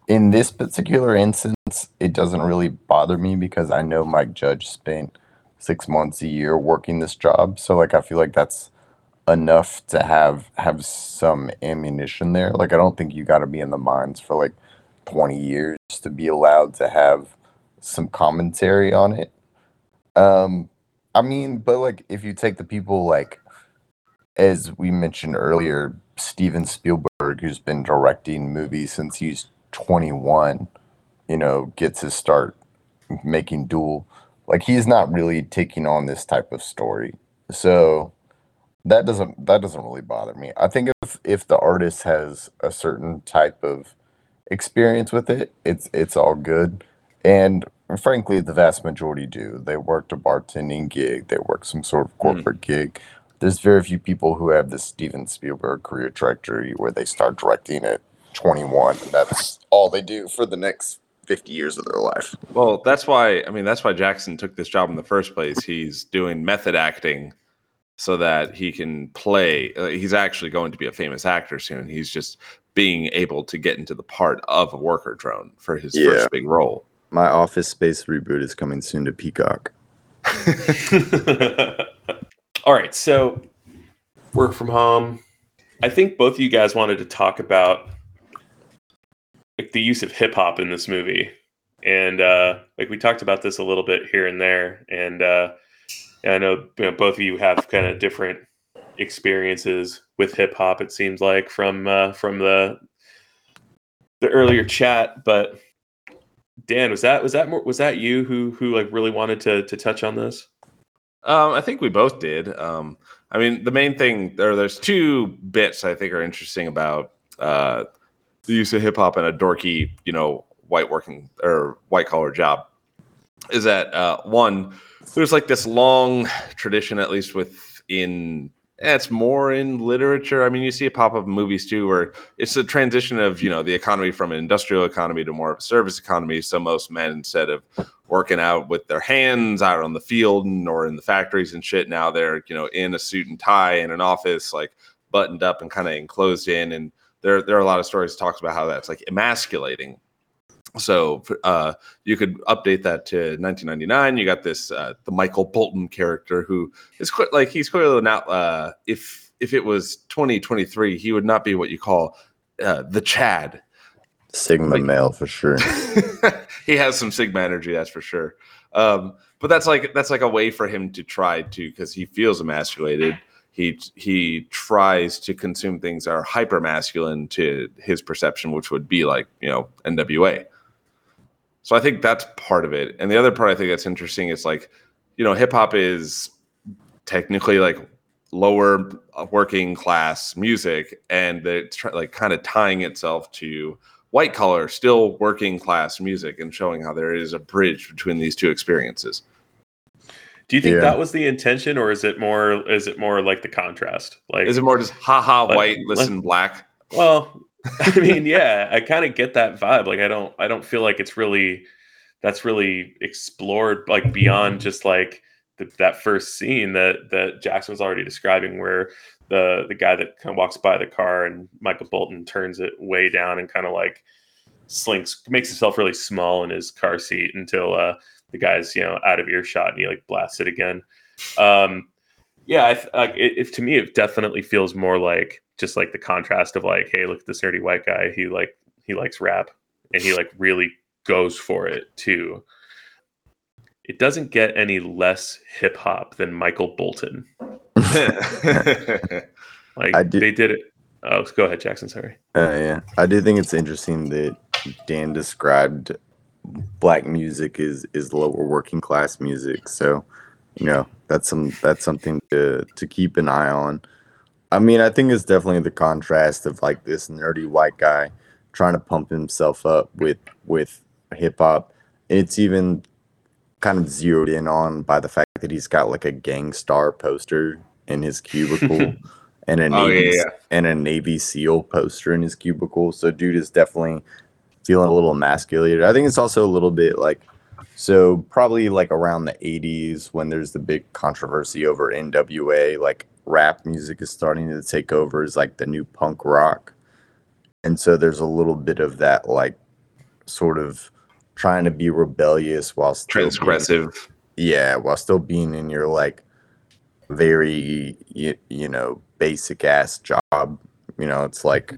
In this particular instance, it doesn't really bother me because I know Mike Judge spent 6 months a year working this job. So like I feel like that's enough to have some ammunition there. Like I don't think you gotta be in the mines for like 20 years to be allowed to have some commentary on it. I mean, but like if you take the people like, as we mentioned earlier, Steven Spielberg, who's been directing movies since he's 21, you know, gets his start making Duel. Like he's not really taking on this type of story, so that doesn't really bother me. I think if the artist has a certain type of experience with it, it's all good. And frankly, the vast majority do. They worked a bartending gig, they worked some sort of corporate gig. There's very few people who have the Steven Spielberg career trajectory where they start directing at 21 and that's all they do for the next 50 years of their life. Well, that's why Jackson took this job in the first place. He's doing method acting so that he can play. He's actually going to be a famous actor soon. He's just being able to get into the part of a worker drone for his first big role. My Office Space reboot is coming soon to Peacock. All right, so work from home. I think both of you guys wanted to talk about like the use of hip hop in this movie, and like we talked about this a little bit here and there. And I know, you know, both of you have kind of different experiences with hip hop. It seems like from the earlier chat. But Dan, was that you who like really wanted to touch on this? I think we both did. I mean, the main thing, there's two bits I think are interesting about the use of hip hop in a dorky, you know, white collar job. Is that one? There's like this long tradition, at least within. It's more in literature. I mean, you see a pop-up in movies too, where it's a transition of, you know, the economy from an industrial economy to more of a service economy. So most men, instead of working out with their hands out on the field or in the factories and shit, now they're, you know, in a suit and tie in an office, like buttoned up and kind of enclosed in. And there are a lot of stories that talks about how that's like emasculating. So you could update that to 1999. You got this the Michael Bolton character who is like he's clearly not. If it was 2023, he would not be what you call the Chad. Sigma like, male for sure. He has some Sigma energy, that's for sure. But that's like a way for him to try to, because he feels emasculated. he tries to consume things that are hyper masculine to his perception, which would be like, you know, NWA. So I think that's part of it. And the other part I think that's interesting is like, you know, hip hop is technically like lower working class music, and it's like kind of tying itself to white collar, still working class music, and showing how there is a bridge between these two experiences. Do you think that was the intention, or is it more like the contrast? Like, is it more just white, listen, black? Well, I mean, yeah, I kind of get that vibe. Like, I don't feel like it's really, that's really explored, like beyond just like that first scene that Jackson was already describing, where the guy that kind of walks by the car and Michael Bolton turns it way down and kind of like slinks, makes himself really small in his car seat until the guy's, you know, out of earshot, and he like blasts it again. To me, it definitely feels more like just like the contrast of like, hey, look at this nerdy white guy. He likes rap, and he like really goes for it too. It doesn't get any less hip hop than Michael Bolton. They did it. Oh, go ahead, Jackson. Sorry. I do think it's interesting that Dan described black music is lower working class music. So, you know, that's something to keep an eye on. I mean, I think it's definitely the contrast of like this nerdy white guy trying to pump himself up with hip hop. It's even kind of zeroed in on by the fact that he's got like a gang star poster in his cubicle and a Navy SEAL poster in his cubicle. So dude is definitely feeling a little emasculated. I think it's also a little bit like, so probably like around the 80s when there's the big controversy over NWA, like rap music is starting to take over as like the new punk rock. And so there's a little bit of that, like sort of trying to be rebellious while still transgressive. While still being in your like very, you know, basic ass job. You know, it's like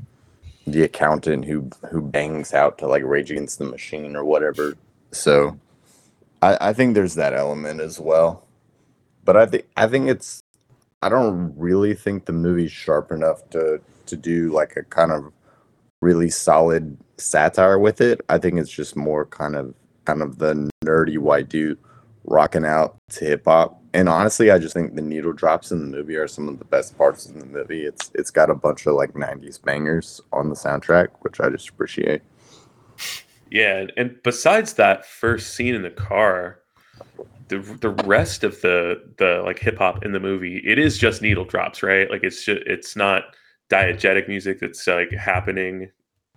the accountant who bangs out to like Rage Against the Machine or whatever. So I think there's that element as well. But I think it's, I don't really think the movie's sharp enough to do like a kind of really solid satire with it. I think it's just more kind of the nerdy white dude rocking out to hip hop. And honestly, I just think the needle drops in the movie are some of the best parts in the movie. It's got a bunch of like 90s bangers on the soundtrack, which I just appreciate. Yeah, and besides that first scene in the car, the rest of the like hip hop in the movie, it is just needle drops, right? Like it's not diegetic music that's like happening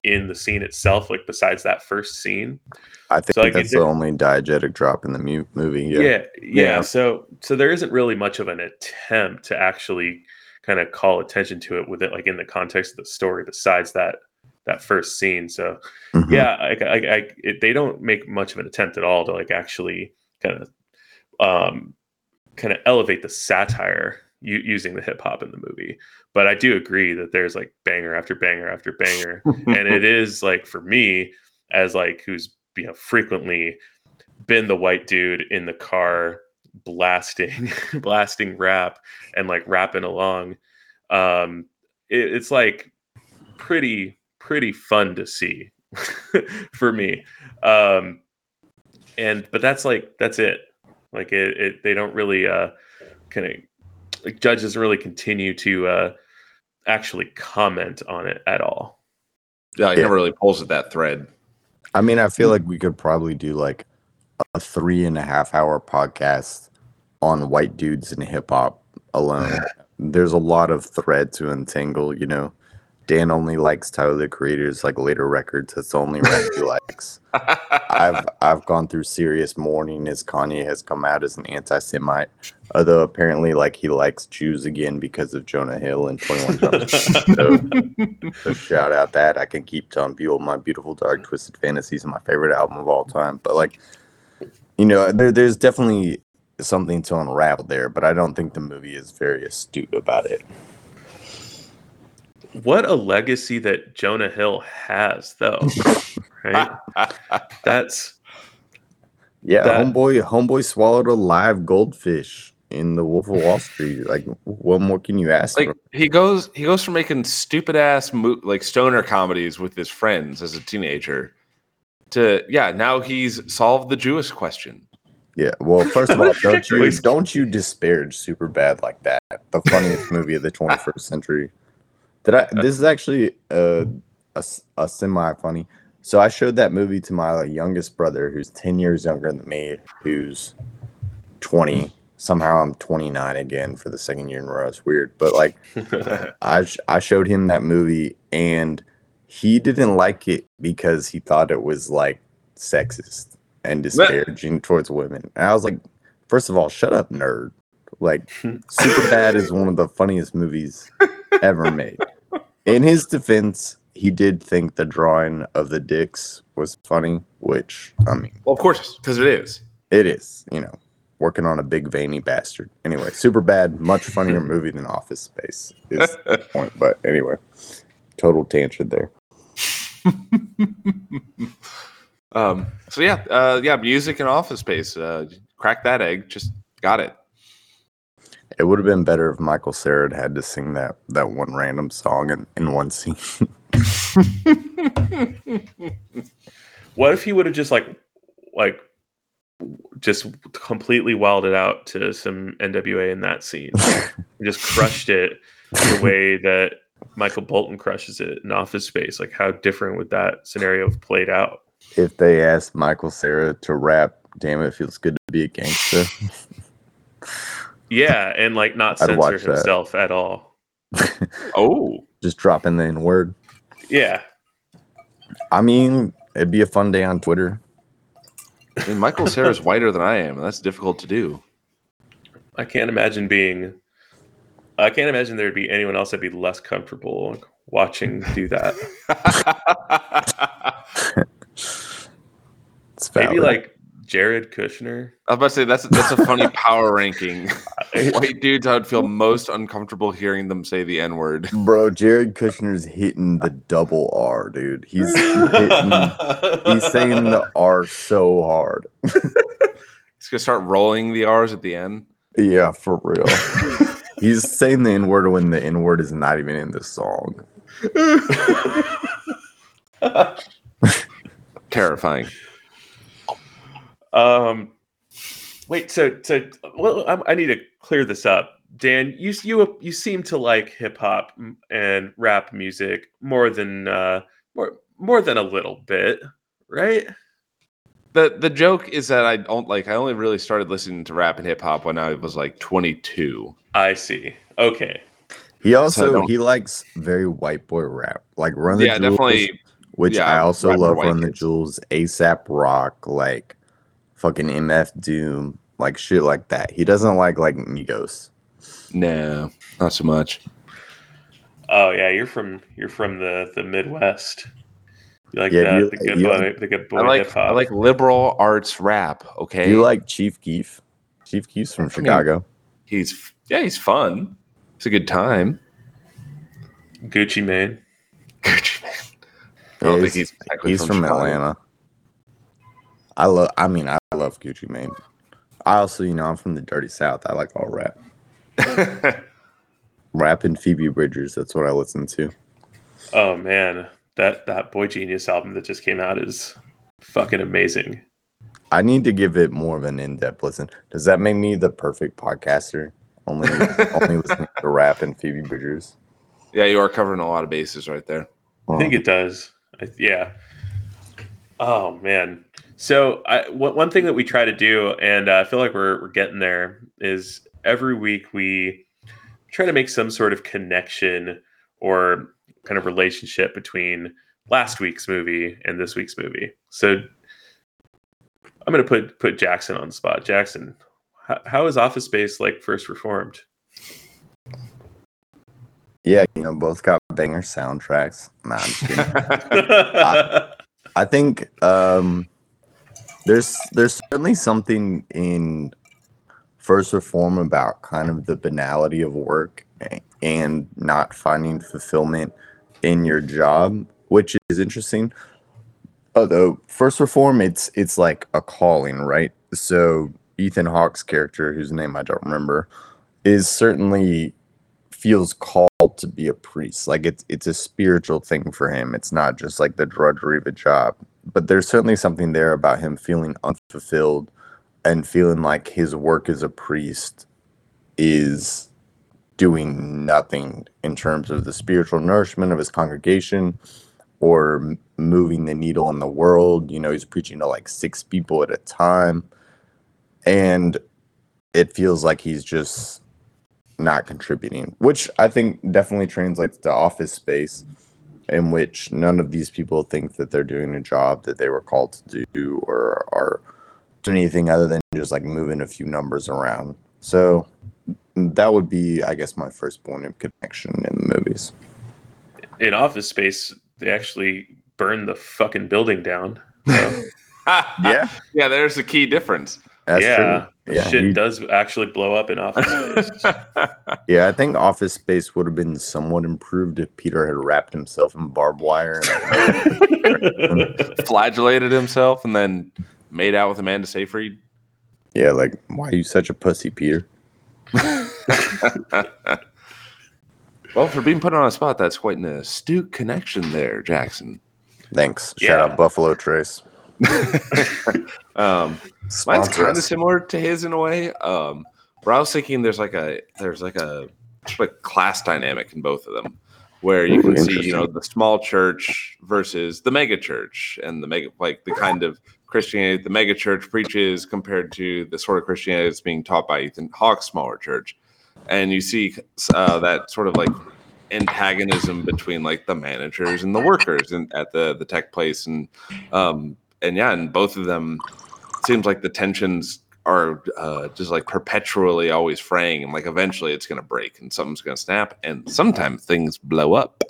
in the scene itself, like besides that first scene. I think so, like, that's the only diegetic drop in the movie. Yeah. So there isn't really much of an attempt to actually kind of call attention to it with it, like in the context of the story, besides that first scene. So they don't make much of an attempt at all to like actually kind of elevate the satire using the hip hop in the movie. But I do agree that there's like banger after banger after banger. And it is like, for me, as like, who's, you know, frequently been the white dude in the car blasting rap and like rapping along. It's like pretty fun to see for me. But that's it. Like they don't really Judge doesn't really continue to actually comment on it at all. Yeah, he never really pulls at that thread. I mean, I feel like we could probably do like a 3.5-hour podcast on white dudes and hip hop alone. There's a lot of thread to entangle, you know. Dan only likes Tyler, the Creator's like later records. That's the only record he likes. I've gone through serious mourning as Kanye has come out as an anti-Semite, although apparently like he likes Jews again because of Jonah Hill and 21 Jump Street. So shout out that I can keep telling people my beautiful dark twisted fantasies and my favorite album of all time. But like, you know, there's definitely something to unravel there, but I don't think the movie is very astute about it. What a legacy that Jonah Hill has, though, right? Homeboy swallowed a live goldfish in The Wolf of Wall Street. Like, what more can you ask? Like, he goes from making stupid ass like stoner comedies with his friends as a teenager to now he's solved the Jewish question. Yeah, well, first of all, don't you disparage Superbad like that? The funniest movie of the 21st century. This is actually a semi-funny. So I showed that movie to my youngest brother, who's 10 years younger than me, who's 20. Somehow I'm 29 again for the second year in a row. It's weird, but like, I showed him that movie, and he didn't like it because he thought it was like sexist and disparaging towards women. And I was like, first of all, shut up, nerd. Like, Superbad is one of the funniest movies ever made. In his defense, he did think the drawing of the dicks was funny, which, I mean... Well, of course, because it is. It is, working on a big veiny bastard. Anyway, Superbad, much funnier movie than Office Space is the point. But anyway, total tangent there. Music and Office Space. Crack that egg. Just got it. It would have been better if Michael Cera had to sing that one random song in one scene. What if he would have just just completely wilded out to some NWA in that scene, and just crushed it the way that Michael Bolton crushes it in Office Space? Like, how different would that scenario have played out? If they asked Michael Cera to rap, "Damn It Feels Good to Be a Gangster." Yeah, and not censor himself at all. Oh. Just dropping the N-word. Yeah. I mean, it'd be a fun day on Twitter. I mean, Michael Cera's whiter than I am, and that's difficult to do. I can't imagine there'd be anyone else that'd be less comfortable watching do that. Maybe Jared Kushner. I was about to say that's a funny power ranking. White dudes, I would feel most uncomfortable hearing them say the N-word. Bro, Jared Kushner's hitting the double R, dude. He's saying the R so hard. He's gonna start rolling the R's at the end. Yeah, for real. He's saying the N-word when the N-word is not even in the song. Terrifying. I need to clear this up. Dan, you seem to like hip hop and rap music more than a little bit, right? The joke is that I don't like. I only really started listening to rap and hip hop when I was 22. I see. Okay. He also he likes very white boy rap, like Run the Jewels, definitely. Which I also love Run the Jewels, ASAP Rock, fucking MF Doom, shit like that. He doesn't like Migos. No, not so much. Oh yeah, you're from the Midwest. You like that? The good boy hip hop. I like liberal arts rap. Okay. You like Chief Keef? Chief Keef's from Chicago. He's fun. It's a good time. Gucci Mane. I don't think he's exactly from Atlanta. I love Gucci Mane. I also, I'm from the dirty South. I like all rap. Rap and Phoebe Bridgers. That's what I listen to. Oh, man. That Boy Genius album that just came out is fucking amazing. I need to give it more of an in-depth listen. Does that make me the perfect podcaster? Only listening to rap and Phoebe Bridgers? Yeah, you are covering a lot of bases right there. I think it does. Yeah. Oh, man. So one thing that we try to do, and I feel like we're getting there, is every week we try to make some sort of connection or kind of relationship between last week's movie and this week's movie. So I'm going to put Jackson on the spot. Jackson, how is Office Space like First Reformed? Yeah, both got banger soundtracks. Nah, I'm just kidding. I think... There's certainly something in First Reformed about kind of the banality of work and not finding fulfillment in your job, which is interesting. Although First Reformed, it's like a calling, right? So Ethan Hawke's character, whose name I don't remember, is certainly feels called to be a priest. Like it's a spiritual thing for him. It's not just like the drudgery of a job. But there's certainly something there about him feeling unfulfilled and feeling like his work as a priest is doing nothing in terms of the spiritual nourishment of his congregation or moving the needle in the world. You know, he's preaching to like 6 people at a time, and it feels like he's just not contributing, which I think definitely translates to Office Space, in which none of these people think that they're doing a job that they were called to do or are anything other than just like moving a few numbers around. So that would be, I guess, my first point of connection in the movies. In Office Space, they actually burned the fucking building down. So. Yeah. Yeah, there's a key difference. That's true. Yeah, shit does actually blow up in Office Space. Yeah, I think Office Space would have been somewhat improved if Peter had wrapped himself in barbed wire and flagellated himself and then made out with Amanda Seyfried. Yeah, like, why are you such a pussy, Peter? Well, for being put on a spot, that's quite an astute connection there, Jackson. Thanks. Yeah. Shout out Buffalo Trace. Mine's kind of similar to his in a way. But I was thinking there's like a class dynamic in both of them, where you can see, you know, the small church versus the mega church, and the mega, like the kind of Christianity the mega church preaches compared to the sort of Christianity that's being taught by Ethan Hawke's smaller church. And you see that sort of like antagonism between like the managers and the workers and at the tech place, and both of them, it seems like the tensions are just like perpetually always fraying, and like eventually it's going to break and something's going to snap, and sometimes things blow up.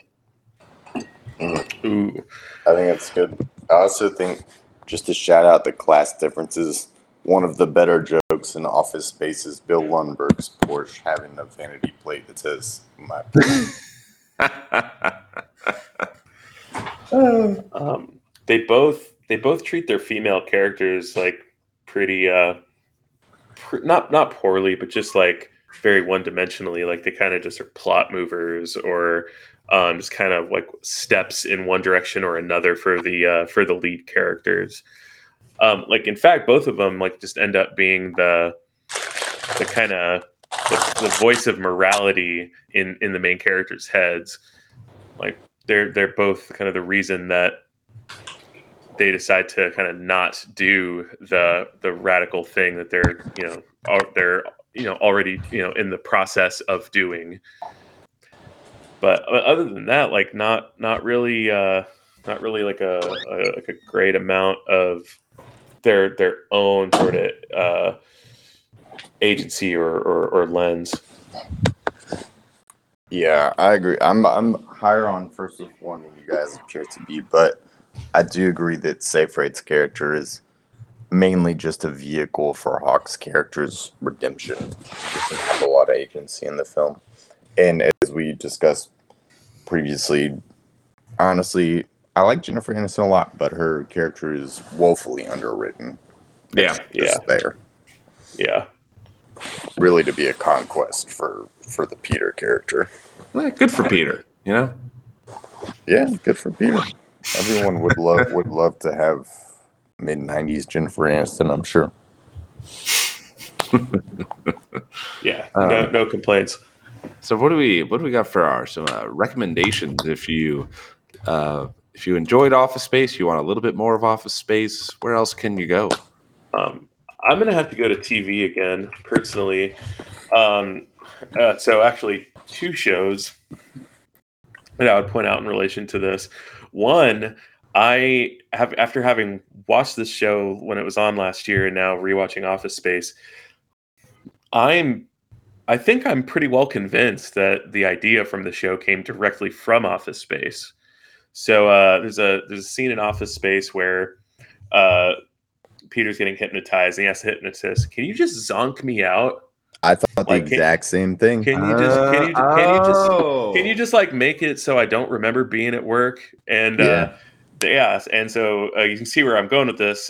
Ooh. I think that's good. I also think, just to shout out the class differences, one of the better jokes in Office Space is Bill Lundberg's Porsche having a vanity plate that says, "My Porsche." They both treat their female characters like pretty, not poorly, but just like very one-dimensionally. Like they kind of just are plot movers, or just kind of like steps in one direction or another for the lead characters. Like in fact, both of them like just end up being the kind of the voice of morality in the main characters' heads. Like they're both kind of the reason that they decide to kind of not do the radical thing that they're already, you know, in the process of doing. But other than that, like not really like a great amount of their own sort of agency or lens. Yeah, I agree. I'm higher on First Reformed than you guys appear to be, but I do agree that Seyfried's character is mainly just a vehicle for Hawke's character's redemption. He doesn't have a lot of agency in the film. And as we discussed previously, honestly, I like Jennifer Aniston a lot, but her character is woefully underwritten. Yeah. It's there. Yeah. Really to be a conquest for the Peter character. Well, good for Peter, you know? Yeah, good for Peter. Everyone would love to have mid-90s Jennifer Aniston, I'm sure. Yeah, no complaints. So what do we got for our some recommendations? If you enjoyed Office Space, you want a little bit more of Office Space, where else can you go? I'm gonna have to go to TV again personally. So actually, 2 shows that I would point out in relation to this. One, I have, after having watched this show when it was on last year and now rewatching Office Space, I think I'm pretty well convinced that the idea from the show came directly from Office Space. So there's a scene in Office Space where Peter's getting hypnotized and he asks the hypnotist, "Can you just zonk me out?" I thought the exact same thing. Can you just like make it so I don't remember being at work? And Yeah, and so you can see where I'm going with this.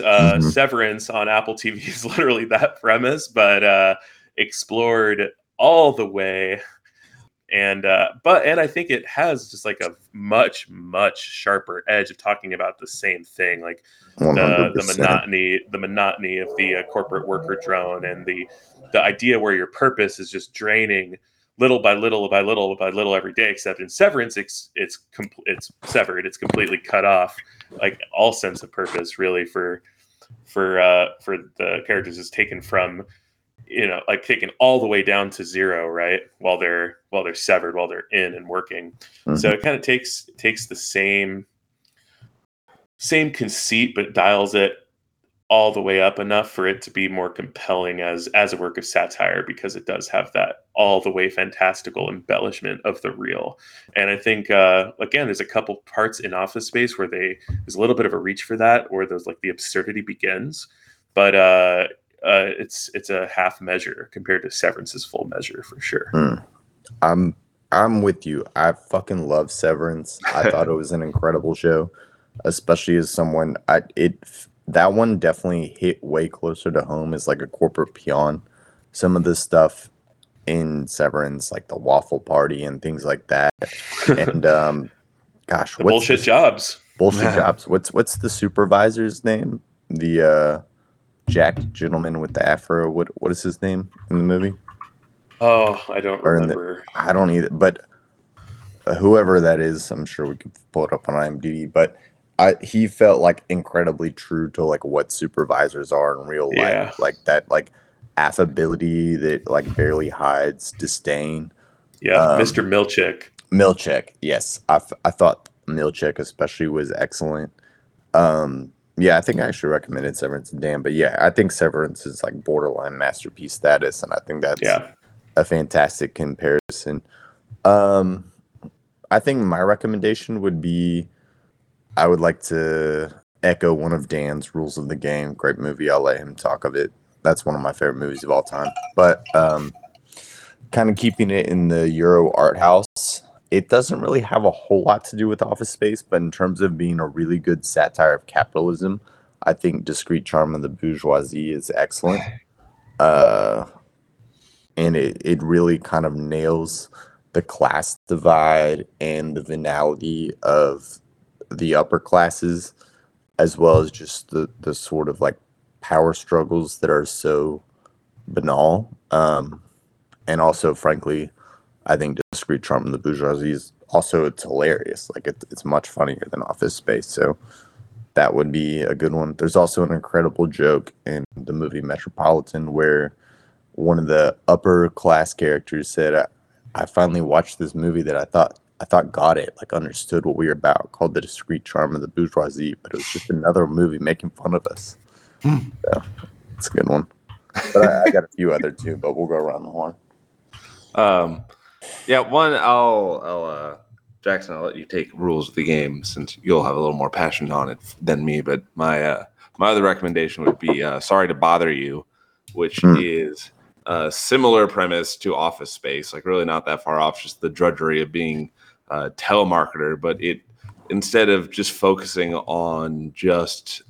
Severance on Apple TV is literally that premise, but explored all the way. And but I think it has just like a much, much sharper edge of talking about the same thing, like the monotony of the corporate worker drone, and the idea where your purpose is just draining little by little by little by little every day. Except in Severance, it's severed, it's completely cut off, like all sense of purpose really for the characters is taken from, you know, like taken all the way down to zero, right? While they're severed, while they're in and working. Mm-hmm. So it kind of takes the same conceit, but dials it all the way up enough for it to be more compelling as a work of satire, because it does have that all the way fantastical embellishment of the real. And I think, again, there's a couple parts in Office Space where there's a little bit of a reach for that, or there's like the absurdity begins, but, it's a half measure compared to Severance's full measure for sure. I'm with you. I fucking love Severance. I thought it was an incredible show, especially as someone. That one definitely hit way closer to home as like a corporate peon. Some of the stuff in Severance, like the waffle party and things like that, and gosh, bullshit jobs. What's the supervisor's name? The Jack gentleman with the afro, what is his name in the movie? Oh, I don't remember. I don't either, but whoever that is, I'm sure we could pull it up on IMDb, but he felt like incredibly true to like what supervisors are in real life. Like that, like affability that like barely hides disdain. Yeah. Mr. Milchick. Yes. I thought Milchick especially was excellent. Yeah, I think I actually recommended Severance to Dan, but yeah, I think Severance is like borderline masterpiece status, and I think that's a fantastic comparison. I think my recommendation would be, I would like to echo one of Dan's, Rules of the Game. Great movie. I'll let him talk of it. That's one of my favorite movies of all time. But kind of keeping it in the Euro art house, it doesn't really have a whole lot to do with Office Space, but in terms of being a really good satire of capitalism, I think Discreet Charm of the Bourgeoisie is excellent. And it really kind of nails the class divide and the venality of the upper classes, as well as just the sort of like power struggles that are so banal. And also, frankly, I think Discreet Charm of the Bourgeoisie is also, it's hilarious. Like it's much funnier than Office Space. So that would be a good one. There's also an incredible joke in the movie Metropolitan where one of the upper class characters said, I finally watched this movie that I thought got it, like understood what we were about, called The Discreet Charm of the Bourgeoisie, but it was just another movie making fun of us. So it's a good one. But I got a few other too, but we'll go around the horn. Yeah, one, I'll Jackson, I'll let you take Rules of the Game since you'll have a little more passion on it than me. But my other recommendation would be Sorry to Bother You, which is a similar premise to Office Space, like really not that far off, just the drudgery of being a telemarketer. But it, instead of just focusing on just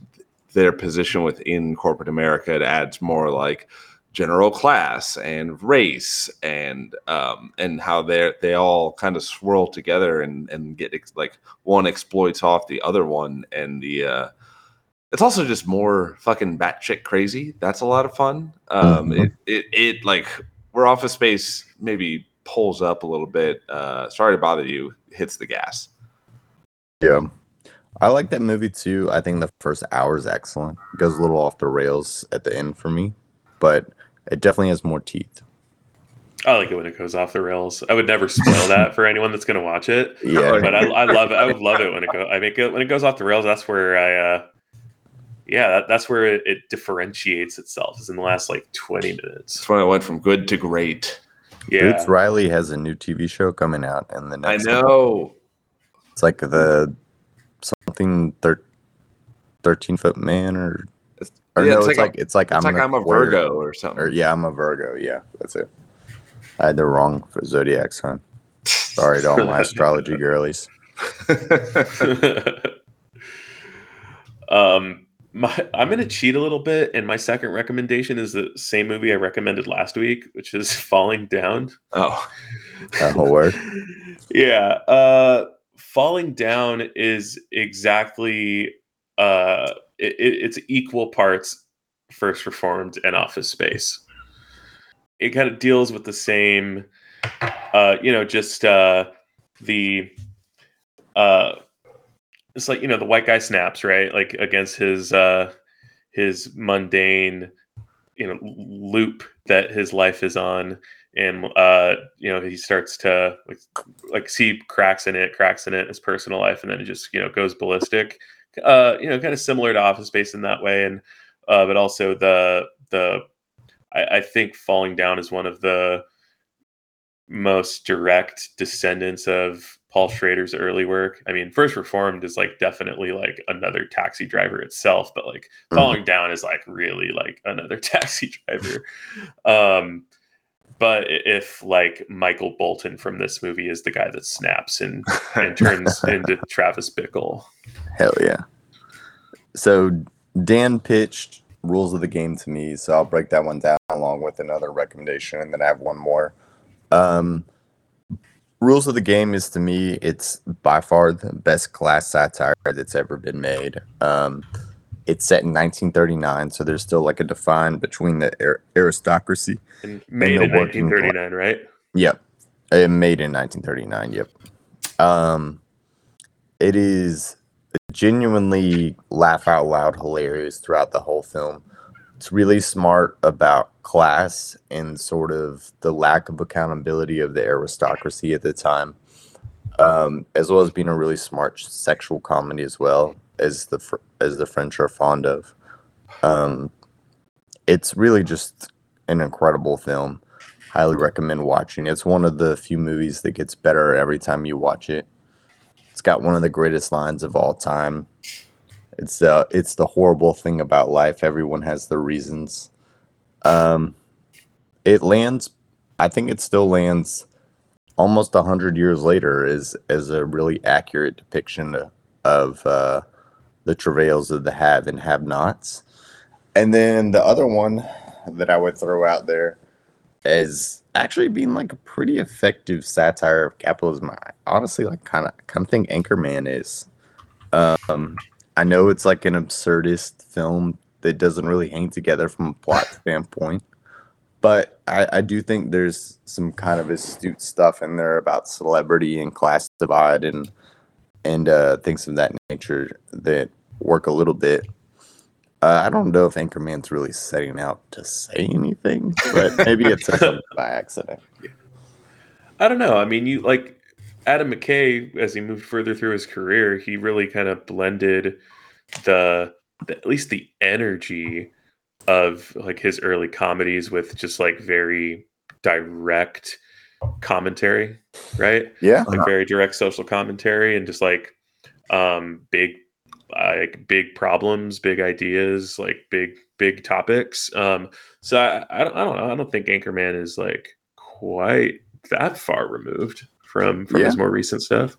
their position within corporate America, it adds more like general class and race and how they all kind of swirl together and get like one exploits off the other one, and the it's also just more fucking batshit crazy. That's a lot of fun. It like where Office Space maybe pulls up a little bit. Sorry to Bother You hits the gas. Yeah, I like that movie too. I think the first hour is excellent. It goes a little off the rails at the end for me, but it definitely has more teeth. I like it when it goes off the rails. I would never spoil that for anyone that's going to watch it. Yeah, but I love it. I would love it when it goes. I make it when it goes off the rails. That's where I, that's where it differentiates itself. Is in the last like 20 minutes. That's when I went from good to great. Yeah, Boots Riley has a new TV show coming out in the next. I know. It's like the something 13-foot man or. Or yeah, no, it's like I'm a Virgo or something. Or yeah, I'm a Virgo. Yeah, that's it. I had the wrong zodiac sign. Sorry to all my astrology girlies. I'm going to cheat a little bit, and my second recommendation is the same movie I recommended last week, which is Falling Down. Oh, that whole word. Yeah. Falling Down is exactly it's equal parts First Reformed and Office Space. It kind of deals with the same, it's like, you know, the white guy snaps, right? Like against his mundane, you know, loop that his life is on. And, he starts to like see cracks in it, his personal life. And then it just, goes ballistic, kind of similar to Office Space in that way. And, but also I think Falling Down is one of the most direct descendants of Paul Schrader's early work. I mean, First Reformed is like definitely like another Taxi Driver itself, but like Falling Down is like really like another Taxi Driver. But if like Michael Bolton from this movie is the guy that snaps and turns into Travis Bickle. Hell yeah. So Dan pitched Rules of the Game to me, so I'll break that one down along with another recommendation, and then I have one more. Rules of the Game is, to me, it's by far the best class satire that's ever been made. It's set in 1939, so there's still like a divide between the aristocracy. And made in 1939, right? Yep. Made in 1939, yep. It is genuinely laugh out loud hilarious throughout the whole film. It's really smart about class and sort of the lack of accountability of the aristocracy at the time, as well as being a really smart sexual comedy as well, as the French are fond of. It's really just an incredible film. Highly recommend watching. It's one of the few movies that gets better every time you watch it. It's got one of the greatest lines of all time. It's the horrible thing about life. Everyone has their reasons. It lands. I think it still lands almost 100 years later as a really accurate depiction of the travails of the have and have-nots. And then the other one that I would throw out there as actually being like a pretty effective satire of capitalism. I honestly like kind of think Anchorman is. I know it's like an absurdist film that doesn't really hang together from a plot standpoint, but I do think there's some kind of astute stuff in there about celebrity and class divide and things of that nature that work a little bit. I don't know if Anchorman's really setting out to say anything, but maybe it's by accident. I don't know. I mean, you like Adam McKay, as he moved further through his career, he really kind of blended the at least the energy of like his early comedies with just like very direct commentary, right? Yeah, like very direct social commentary and just like big problems, big ideas, like big topics. So I don't think Anchorman is like quite that far removed from his more recent stuff.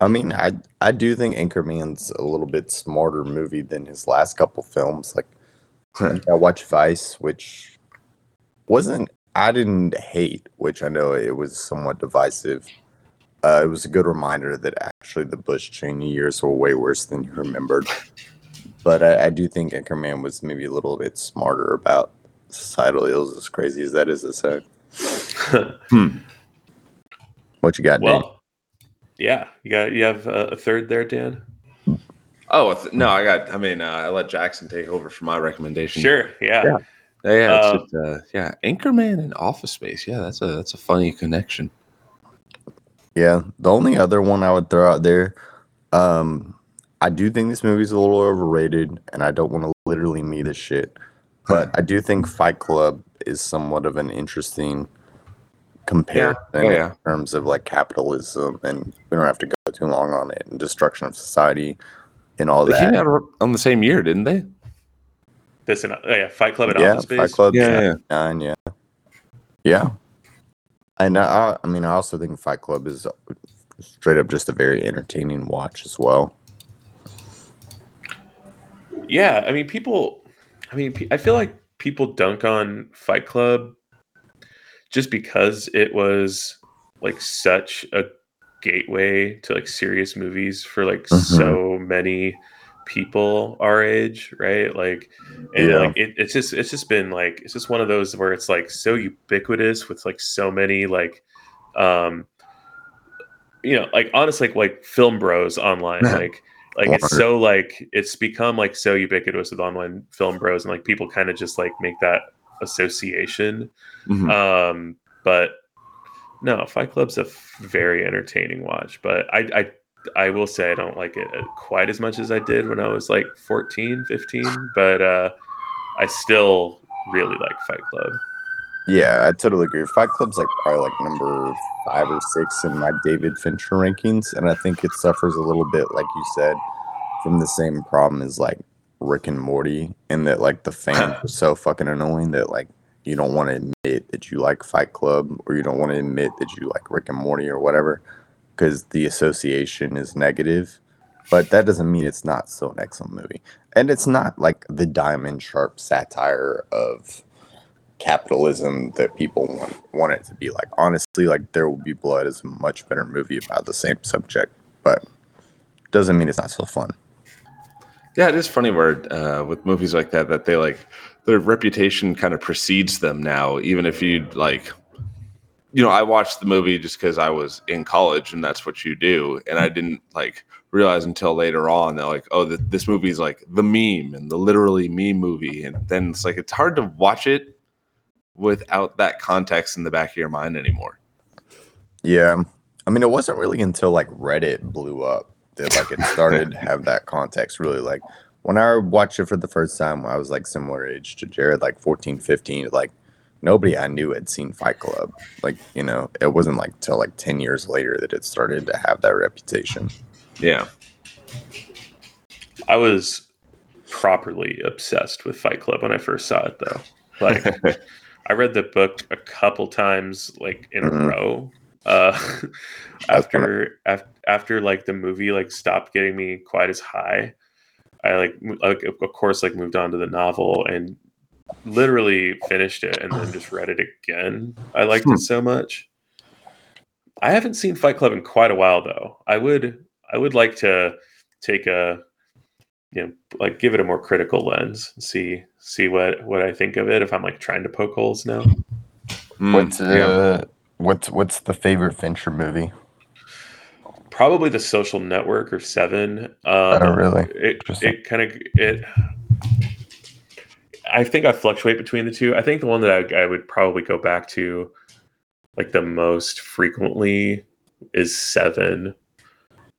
I mean, I do think Anchorman's a little bit smarter movie than his last couple films. Like I watched Vice, which I didn't hate, which I know it was somewhat divisive. It was a good reminder that actually the Bush-Cheney years were way worse than you remembered. But I do think Anchorman was maybe a little bit smarter about societal ills, as crazy as that is to say. What you got, Dan? Yeah, you have a third there, Dan? Oh, no, I let Jackson take over for my recommendation. Sure, yeah. Yeah, it's just Anchorman and Office Space. Yeah, that's a funny connection. Yeah, the only other one I would throw out there, I do think this movie's a little overrated, and I don't want to literally me this shit, but I do think Fight Club is somewhat of an interesting comparison in terms of like capitalism, and we don't have to go too long on it, and destruction of society and all that. They came out on the same year, didn't they? Fight Club and Office Space. Fight Club, yeah. And I also think Fight Club is straight up just a very entertaining watch as well. Yeah, I mean, people. I mean, I feel like people dunk on Fight Club just because it was like such a gateway to like serious movies for like so many people our age, right? Like, and like it's just been like, it's just one of those where it's like so ubiquitous with like so many like, you know, like honestly, like film bros online, like it's so like it's become like so ubiquitous with online film bros, and like people kind of just like make that association. But no, Fight Club's a very entertaining watch, but I will say I don't like it quite as much as I did when I was like 14, 15, but I still really like Fight Club. Yeah, I totally agree. Fight Club's like probably like number 5 or 6 in my David Fincher rankings, and I think it suffers a little bit, like you said, from the same problem as like Rick and Morty, in that like the fans are so fucking annoying that like you don't want to admit that you like Fight Club, or you don't want to admit that you like Rick and Morty or whatever, because the association is negative. But that doesn't mean it's not still an excellent movie, and it's not like the diamond sharp satire of capitalism that people want it to be. Like, honestly, like There Will Be Blood is a much better movie about the same subject, but doesn't mean it's not still fun. Yeah, it is funny where with movies like that they like their reputation kind of precedes them now, even if you like, you know, I watched the movie just because I was in college and that's what you do, and I didn't like realize until later on that like, oh, this movie is like the meme and the literally meme movie, and then it's like it's hard to watch it without that context in the back of your mind anymore. Yeah, I mean, it wasn't really until like Reddit blew up that like it started to have that context really. Like when I watched it for the first time, I was like similar age to Jared, like 14, 15, like nobody I knew had seen Fight Club. Like, you know, it wasn't like till like 10 years later that it started to have that reputation. Yeah. I was properly obsessed with Fight Club when I first saw it though. Like I read the book a couple times like in a row. After like the movie like stopped getting me quite as high, I like of course like moved on to the novel and literally finished it and then just read it again. I liked it so much. I haven't seen Fight Club in quite a while though. I would like to take a, you know, like give it a more critical lens and see what I think of it, if I'm like trying to poke holes now. What's the favorite Fincher movie? Probably The Social Network or Seven. Oh, really? I think I fluctuate between the two. I think the one that I would probably go back to like the most frequently is Seven.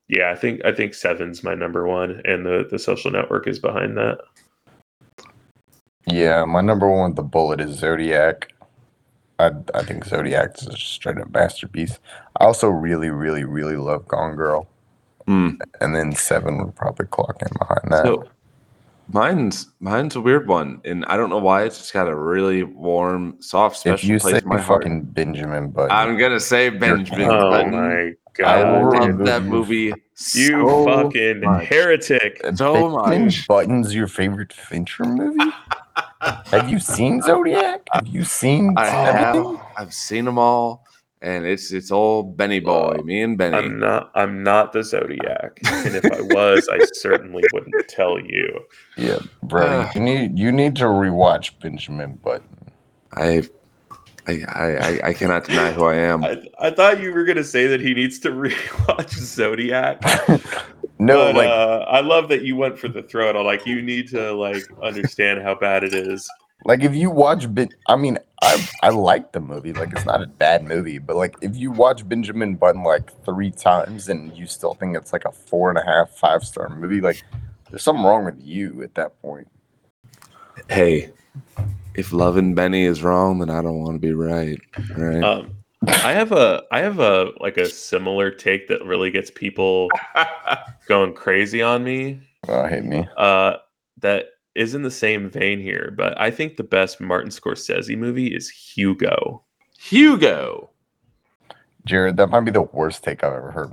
Yeah, I think Seven's my number one, and the Social Network is behind that. Yeah, my number one with the bullet is Zodiac. I think Zodiac is a straight up masterpiece. I also really, really, really love Gone Girl. And then Seven would probably clock in behind that. So mine's a weird one, and I don't know why. It's just got a really warm, soft, special place in my heart. If you say fucking Benjamin Button. I'm going to say Benjamin Button. Oh my God. I love that movie. You fucking heretic. So much. Benjamin Button's your favorite Fincher movie? Have you seen Zodiac? Have you seen everything? I've seen them all, and it's all Benny boy, me and Benny. I'm not the Zodiac, and if I was, I certainly wouldn't tell you. Yeah, bro, you need to rewatch Benjamin Button. I cannot deny who I am. I thought you were gonna say that he needs to rewatch Zodiac. No, but, like I love that you went for the throat. I'm like, you need to like understand how bad it is. Like if you watch, I mean, I like the movie. Like it's not a bad movie, but like if you watch Benjamin Button like 3 times and you still think it's like a 4.5, 5-star movie, like there's something wrong with you at that point. Hey, if loving Benny is wrong, then I don't want to be right. Right. I have a like a similar take that really gets people going crazy on me. Oh, hate me. That is in the same vein here, but I think the best Martin Scorsese movie is Hugo. Hugo. Jared, that might be the worst take I've ever heard.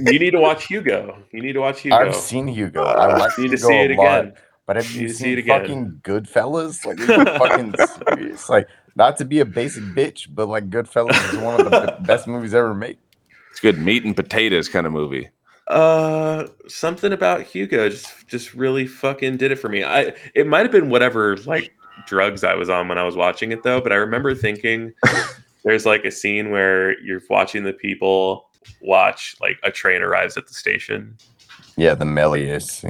You need to watch Hugo. You need to watch Hugo. I've seen Hugo. I like you need Hugo to see it again. Lot, but have you seen fucking Goodfellas? Like, it's fucking serious. Like, not to be a basic bitch, but like Goodfellas is one of the best movies ever made. It's good meat and potatoes kind of movie. Something about Hugo just really fucking did it for me. It might have been whatever like drugs I was on when I was watching it though, but I remember thinking there's like a scene where you're watching the people watch like a train arrives at the station. Yeah, the Melius.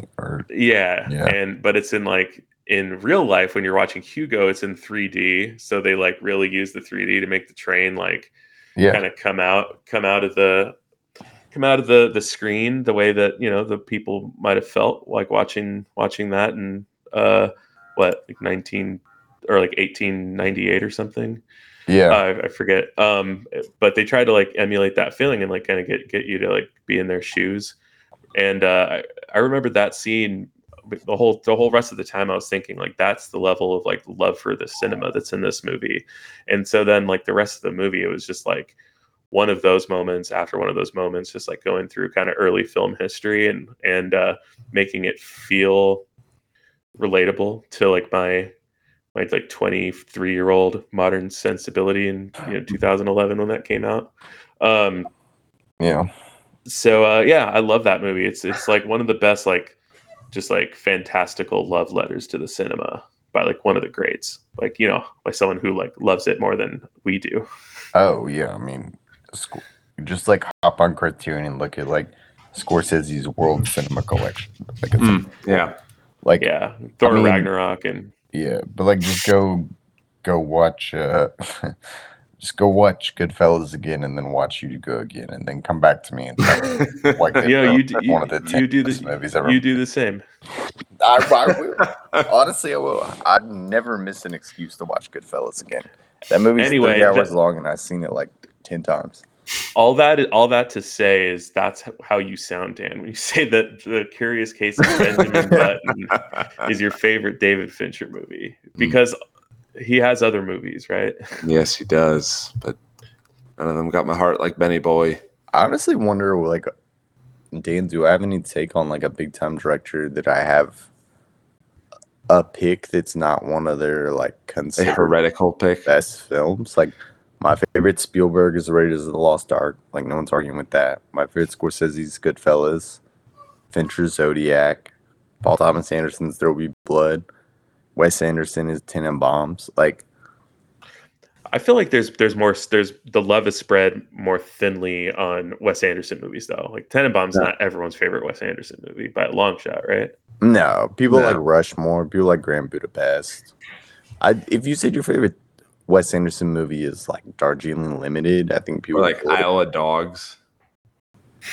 Yeah, but it's in like in real life when you're watching Hugo, it's in 3D, so they like really use the 3D to make the train like kind of come out of the screen the way that, you know, the people might have felt like watching that in like 19 or like 1898 or something. Yeah, I forget. But they try to like emulate that feeling and like kind of get you to like be in their shoes. And I remember that scene. The whole rest of the time I was thinking like that's the level of like love for the cinema that's in this movie. And so then like the rest of the movie it was just like one of those moments after one of those moments, just like going through kind of early film history and making it feel relatable to like my like 23-year-old modern sensibility in 2011 when that came out. So I love that movie. It's like one of the best like just like fantastical love letters to the cinema by like one of the greats, like, you know, by someone who like loves it more than we do. Oh yeah, I mean. Just like hop on Criterion and look at like Scorsese's World Cinema Collection. Like, Thor Ragnarok and but like just go watch just go watch Goodfellas again and then watch Hugo again and then come back to me and tell me like you do the same. I will. Honestly, I will. I'd never miss an excuse to watch Goodfellas again. That movie's 3 hours long and I've seen it like 10 times. All that to say is that's how you sound, Dan, when you say that The Curious Case of Benjamin Button is your favorite David Fincher movie, because he has other movies, right? Yes, he does, but none of them got my heart like Benny Boy. I honestly wonder, like, Dan, do I have any take on like a big time director that I have a pick that's not one of their like considered a heretical pick best films? Like, my favorite Spielberg is Raiders of the Lost Ark. Like, no one's arguing with that. My favorite Scorsese's Goodfellas, Fincher's Zodiac, Paul Thomas Anderson's There Will Be Blood, Wes Anderson is Tenenbaums. Like, I feel like there's the love is spread more thinly on Wes Anderson movies though. Like, Tenenbaums not everyone's favorite Wes Anderson movie by a long shot, right? No, people like Rushmore. People like Grand Budapest. If you said your favorite Wes Anderson movie is like Darjeeling Limited, I think people like Isle of Dogs.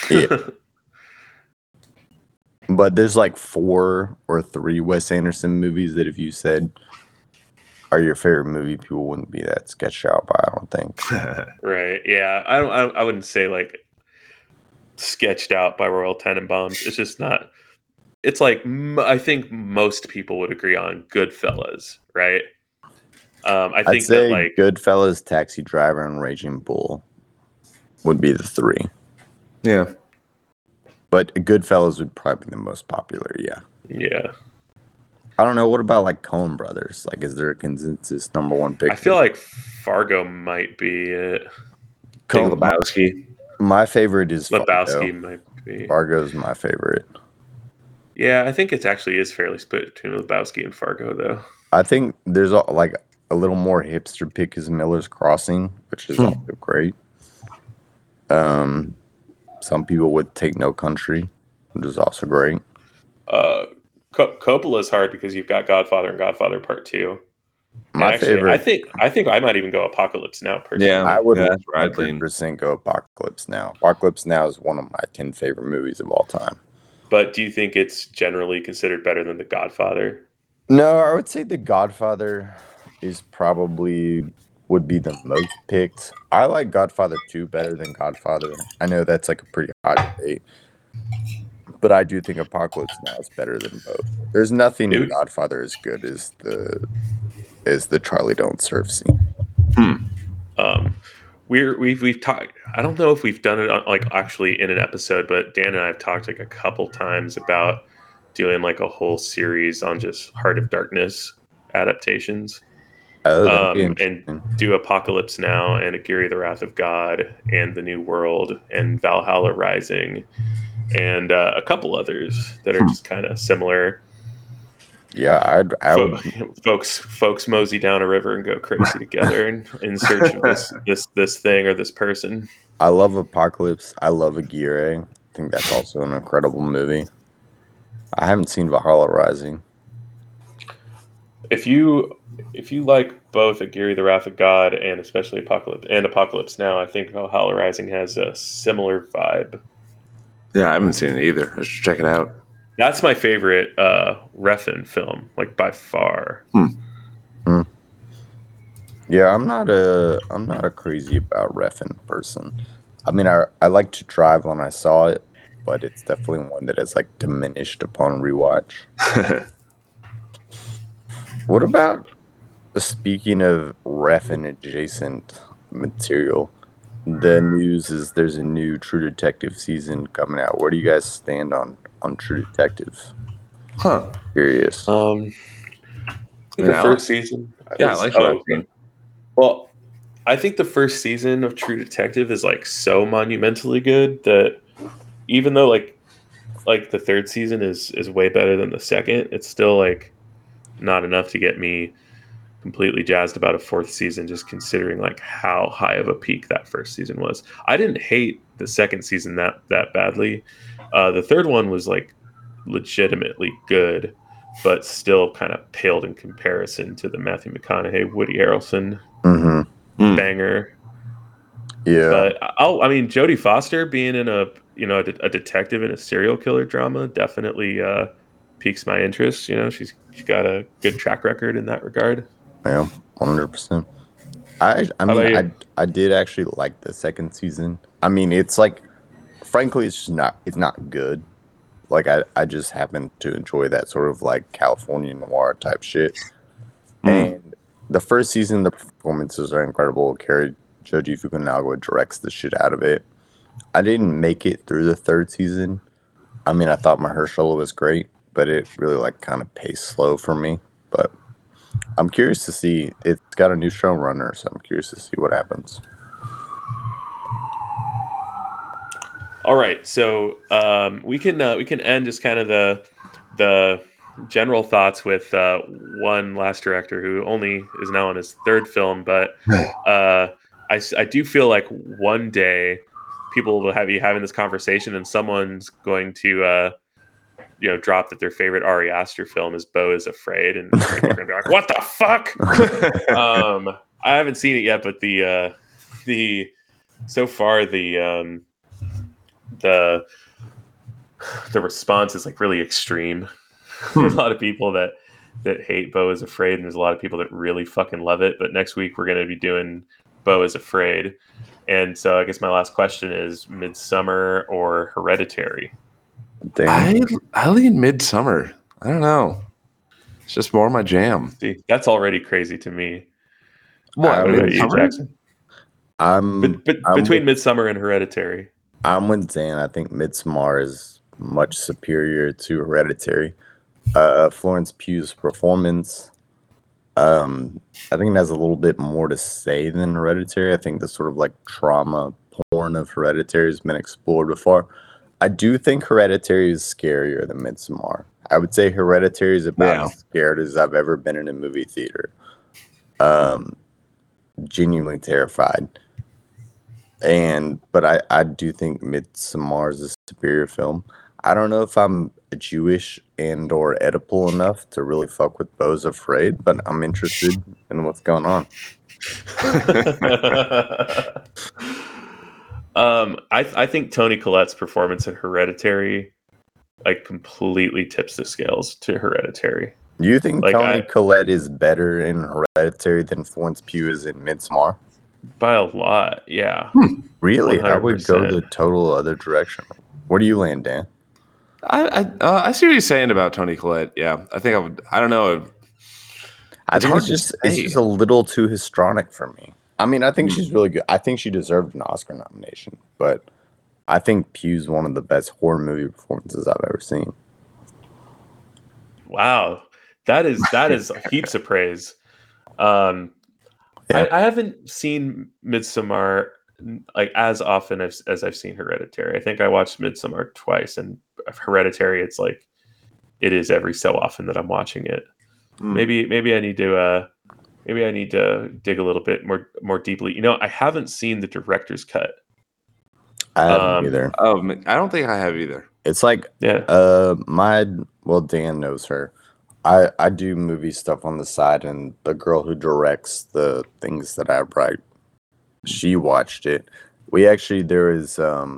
Yeah. But there's like 4 or 3 Wes Anderson movies that if you said are your favorite movie, people wouldn't be that sketched out by, I don't think. Right. Yeah. I wouldn't say like sketched out by Royal Tenenbaums. It's just not. It's like I think most people would agree on Goodfellas, right? I'd say that, like, Goodfellas, Taxi Driver, and Raging Bull would be the 3. Yeah. But Goodfellas would probably be the most popular, yeah. Yeah. I don't know. What about, like, Coen Brothers? Like, is there a consensus number one pick? I feel like Fargo might be it. Coen Lebowski. My favorite is Lebowski Fargo. Might be. Fargo's my favorite. Yeah, I think it actually is fairly split between Lebowski and Fargo, though. I think there's, like... a little more hipster pick is Miller's Crossing, which is also great. Some people would take No Country, which is also great. Coppola's hard because you've got Godfather and Godfather Part 2. My favorite. I think I might even go Apocalypse Now. Personally. Yeah, I would 100% go Apocalypse Now. Apocalypse Now is one of my 10 favorite movies of all time. But do you think it's generally considered better than The Godfather? No, I would say The Godfather is probably would be the most picked. I like Godfather 2 better than Godfather. I know that's like a pretty hot debate, but I do think Apocalypse Now is better than both. There's nothing in Godfather as good as the Charlie Don't Surf scene. We've talked. I don't know if we've done it like actually in an episode, but Dan and I have talked like a couple times about doing like a whole series on just Heart of Darkness adaptations, and do Apocalypse Now and Akira: The Wrath of God and The New World and Valhalla Rising and a couple others that are just kind of similar. Yeah, folks mosey down a river and go crazy together in search of this thing or this person. I love Apocalypse. I love Aguirre. I think that's also an incredible movie. I haven't seen Valhalla Rising. If you like both Aguirre: The Wrath of God and especially Apocalypse Now, I think Valhalla Rising has a similar vibe. Yeah, I haven't seen it either. I should check it out. That's my favorite Refn film, like by far. Yeah, I'm not a crazy about Refn person. I mean, I like to drive when I saw it, but it's definitely one that is like diminished upon rewatch. What about, speaking of Refn adjacent material? The news is there's a new True Detective season coming out. Where do you guys stand on True Detective? Huh. Curious. First season. Well, I think the first season of True Detective is like so monumentally good that even though like the third season is way better than the second, it's still like not enough to get me completely jazzed about a fourth season, just considering like how high of a peak that first season was. I didn't hate the second season that badly. The third one was like legitimately good, but still kind of paled in comparison to the Matthew McConaughey, Woody Harrelson banger. Yeah, but Jodie Foster being in a detective in a serial killer drama definitely piques my interest. You know, she's got a good track record in that regard. Yeah, 100%. I did actually like the second season. I mean, it's like, frankly, it's just not good. Like, I just happen to enjoy that sort of like California noir type shit. And the first season, the performances are incredible. Joji Fukunaga directs the shit out of it. I didn't make it through the third season. I mean, I thought Mahershala was great, but it really like kind of paced slow for me. But I'm curious to see. It's got a new showrunner, so I'm curious to see what happens. All right, so we can end just kind of the general thoughts with one last director who only is now on his third film, but I do feel like one day people will have you having this conversation and someone's going to drop that their favorite Ari Aster film is Beau is Afraid, and they're going to be like, "What the fuck?" I haven't seen it yet, but the response is like really extreme. There's a lot of people that hate Beau is Afraid, and there's a lot of people that really fucking love it. But next week we're going to be doing Beau is Afraid, and so I guess my last question is Midsommar or Hereditary. Damn. I lean Midsommar. I don't know. It's just more my jam. See, that's already crazy to me. What about you, Jackson? I'm between Midsommar and Hereditary. I'm with Dan. I think Midsommar is much superior to Hereditary. Florence Pugh's performance, I think it has a little bit more to say than Hereditary. I think the sort of like trauma porn of Hereditary has been explored before. I do think Hereditary is scarier than Midsommar. I would say Hereditary is about as scared as I've ever been in a movie theater. Genuinely terrified. But I do think Midsommar is a superior film. I don't know if I'm Jewish and or Oedipal enough to really fuck with Beau is Afraid, but I'm interested in what's going on. I think Toni Collette's performance in Hereditary like completely tips the scales to Hereditary. You think like Toni Collette is better in Hereditary than Florence Pugh is in Midsommar? By a lot, yeah. Really? 100%. I would go the total other direction. Where do you land, Dan? I see what you're saying about Toni Collette. Yeah, I think I would. I don't know. I think it's just a little too histrionic for me. I mean, I think she's really good. I think she deserved an Oscar nomination, but I think Pugh's one of the best horror movie performances I've ever seen. Wow. That is heaps of praise. Yeah. I haven't seen Midsommar like as often as I've seen Hereditary. I think I watched Midsommar twice, and Hereditary, it's like it is every so often that I'm watching it. Maybe I need to dig a little bit more deeply. You know, I haven't seen the director's cut. I haven't either. Oh, I don't think I have either. It's like Dan knows her. I do movie stuff on the side, and the girl who directs the things that I write, she watched it. We actually, there is, I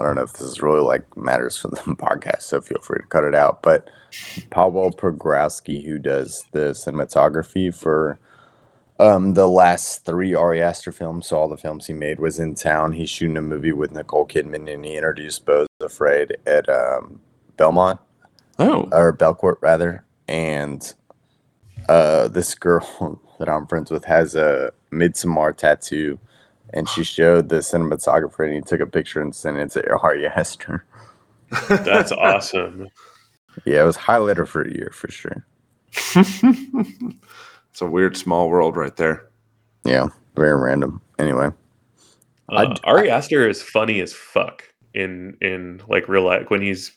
don't know if this is really like matters for the podcast, so feel free to cut it out. But Paweł Pogrowski, who does the cinematography for the last three Ari Aster films, so all the films he made, was in town. He's shooting a movie with Nicole Kidman, and he introduced Beau's Afraid at Belmont. Oh, or Belcourt rather, and this girl that I'm friends with has a Midsommar tattoo, and she showed the cinematographer, and he took a picture and sent it to Ari Aster. That's awesome. Yeah, it was highlighter for a year for sure. It's a weird small world right there. Yeah, very random. Anyway, Ari Aster is funny as fuck in like real life when he's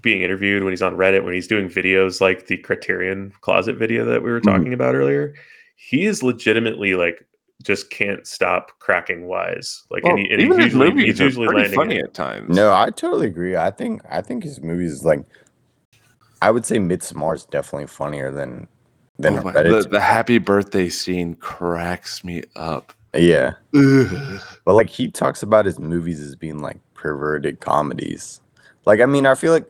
being interviewed, when he's on Reddit, when he's doing videos like the Criterion Closet video that we were talking about earlier. He is legitimately like just can't stop cracking wise. Like, well, and even his movies are pretty funny at times. No, I totally agree. I think his movies, like, I would say Midsommar is definitely funnier than Reddit. The happy birthday scene cracks me up. Yeah, but like he talks about his movies as being like perverted comedies. Like, I mean, I feel like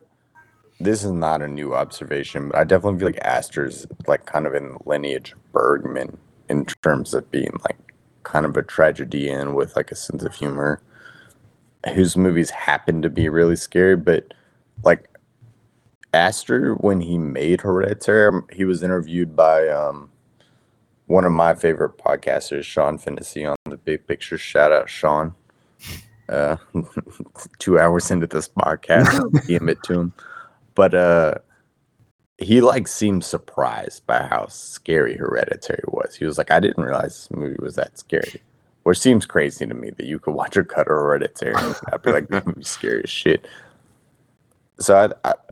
this is not a new observation, but I definitely feel like Aster's like kind of in the lineage of Bergman in terms of being like kind of a tragedian with like a sense of humor, whose movies happen to be really scary. But like Aster, when he made Hereditary, he was interviewed by one of my favorite podcasters, Sean Fennessy, on The Big Picture. Shout out, Sean. 2 hours into this podcast, I'll DM it to him. But he like seemed surprised by how scary Hereditary was. He was like, I didn't realize this movie was that scary. Which seems crazy to me that you could watch a cut of Hereditary and I'd be like, that movie's scary as shit. So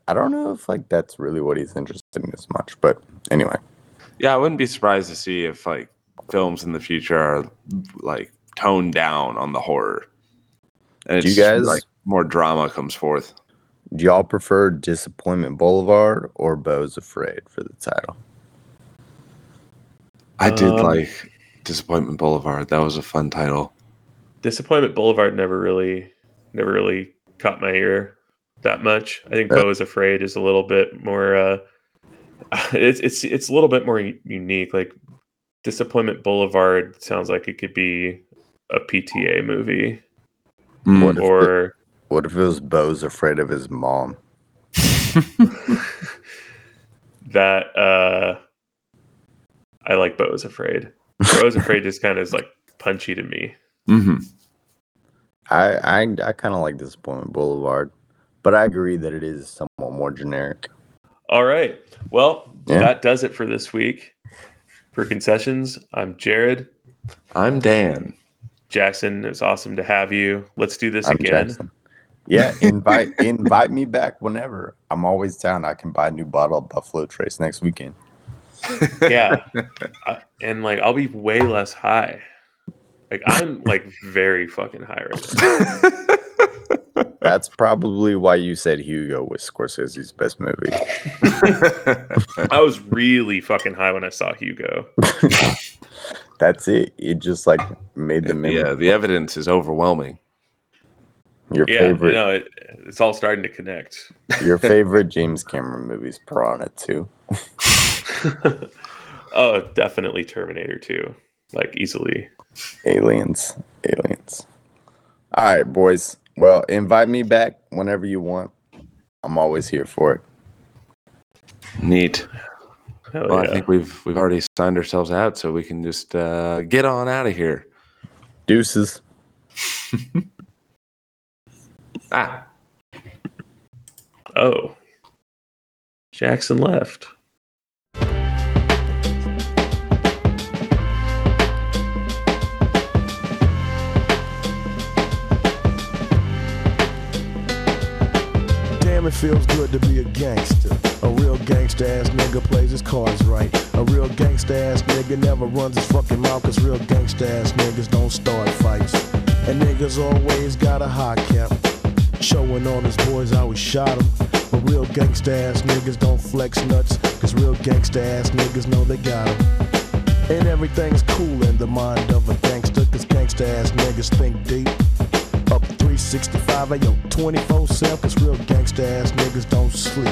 I don't know if like that's really what he's interested in as much. But anyway. Yeah, I wouldn't be surprised to see if like films in the future are like toned down on the horror. And do you guys like more drama comes forth? Do y'all prefer Disappointment Boulevard or Beau's Afraid for the title? I did like Disappointment Boulevard. That was a fun title. Disappointment Boulevard never really caught my ear that much. I think Beau's Afraid is a little bit more. It's a little bit more unique. Like Disappointment Boulevard sounds like it could be a PTA movie. What if it was Beau's Afraid of his mom? That I like Beau's Afraid. Beau's Afraid just kind of is like punchy to me. Mm-hmm. I kind of like Disappointment Boulevard, but I agree that it is somewhat more generic. All right, well that does it for this week. For Concessions, I'm Jared. I'm Dan. Jackson, it's awesome to have you. Let's do this again. Jackson. Yeah, invite me back whenever. I'm always down. I can buy a new bottle of Buffalo Trace next weekend. Yeah, and like I'll be way less high. Like I'm like very fucking high right now. That's probably why you said Hugo was Scorsese's best movie. I was really fucking high when I saw Hugo. That's it. It just like made the memory. Yeah, the evidence is overwhelming. Your favorite? No, it's all starting to connect. Your favorite James Cameron movies, Piranha 2. Oh, definitely Terminator 2. Like easily. Aliens. All right, boys. Well, invite me back whenever you want. I'm always here for it. Neat. Hell well, yeah. I think we've already signed ourselves out, so we can just get on out of here. Deuces. Ah. Oh. Jackson left. It feels good to be a gangster. A real gangster ass nigga plays his cards right. A real gangster ass nigga never runs his fucking mouth, cause real gangster ass niggas don't start fights. And niggas always got a high cap, showing all his boys how we shot him. But real gangster ass niggas don't flex nuts, cause real gangster ass niggas know they got him. And everything's cool in the mind of a gangster, cause gangster ass niggas think deep. Up 365, I yo 24/7, cause real gangsta ass niggas don't sleep.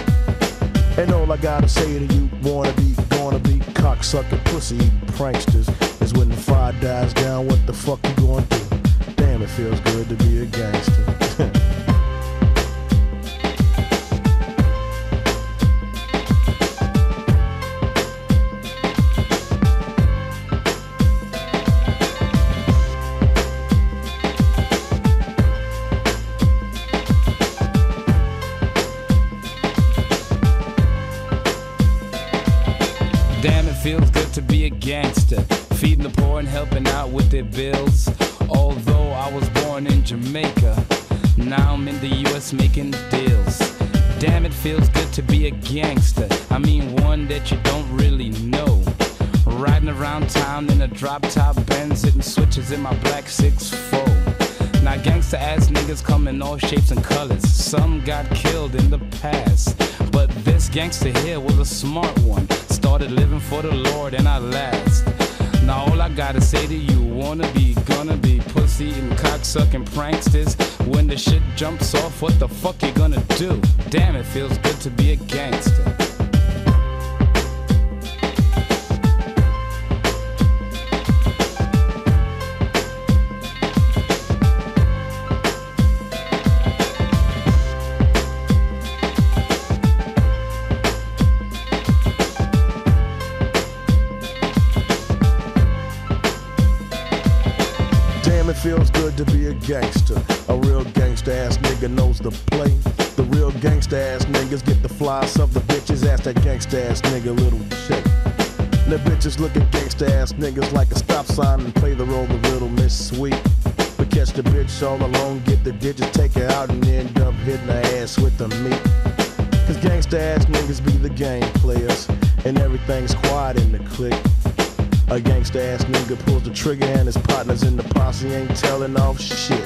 And all I gotta say to you, wanna be, gonna be, cocksucking, pussy eating pranksters, is when the fire dies down, what the fuck you gonna do? Damn, it feels good to be a gangster. Gangster, feeding the poor and helping out with their bills. Although I was born in Jamaica, now I'm in the US making deals. Damn, it feels good to be a gangster. I mean one that you don't really know. Riding around town in a drop-top Benz, hitting switches in my black 6'4". Now gangster ass niggas come in all shapes and colors. Some got killed in the past, but this gangster here was a smart one. Started living for the Lord and I last. Now all I gotta say to you, wanna be, gonna be, pussy and cocksucking pranksters. When the shit jumps off, what the fuck you gonna do? Damn, it feels good to be a gangster. Feels good to be a gangster. A real gangster ass nigga knows the play. The real gangster ass niggas get the flies of the bitches. Ask that gangster ass nigga little shit. The bitches look at gangster ass niggas like a stop sign and play the role of Little Miss Sweet. But catch the bitch all alone, get the digits, take her out and end up hitting her ass with the meat. Cause gangster ass niggas be the game players and everything's quiet in the clique. A gangsta ass nigga pulls the trigger and his partners in the posse ain't telling off shit.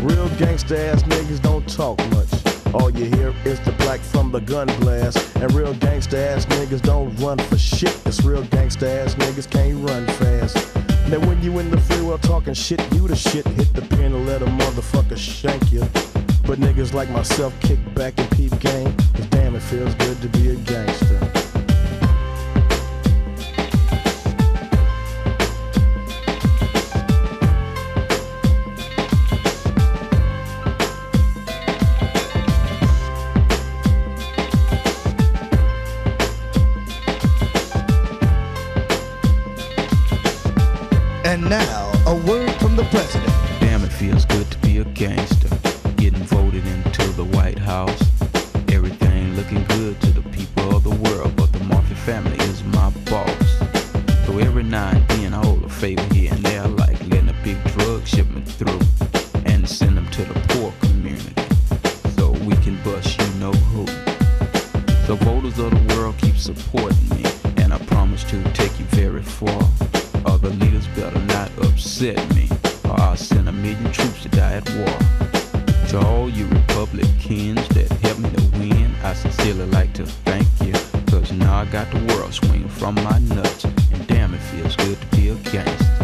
Real gangsta ass niggas don't talk much. All you hear is the black from the gun blast. And real gangsta ass niggas don't run for shit. Cause real gangsta ass niggas can't run fast. Now when you in the free world talking shit, you the shit. Hit the pin and let a motherfucker shank you. But niggas like myself kick back and peep game. Cause damn, it feels good to be a gangster. Now, a word from the president. Damn, it feels good to be a gangster. Getting voted into the White House. Everything looking good to the people of the world, but the Murphy family is my boss. So every now and then I hold a favor here and there, like letting a big drug shipment through and send them to the poor community so we can bust you know who. The voters of the world keep supporting me, and I promise to take you very far. Other leaders better not upset me, or I'll send 1 million troops to die at war. To all you Republicans that helped me to win, I sincerely like to thank you. Cause now I got the world swinging from my nuts, and damn, it feels good to be a gangster.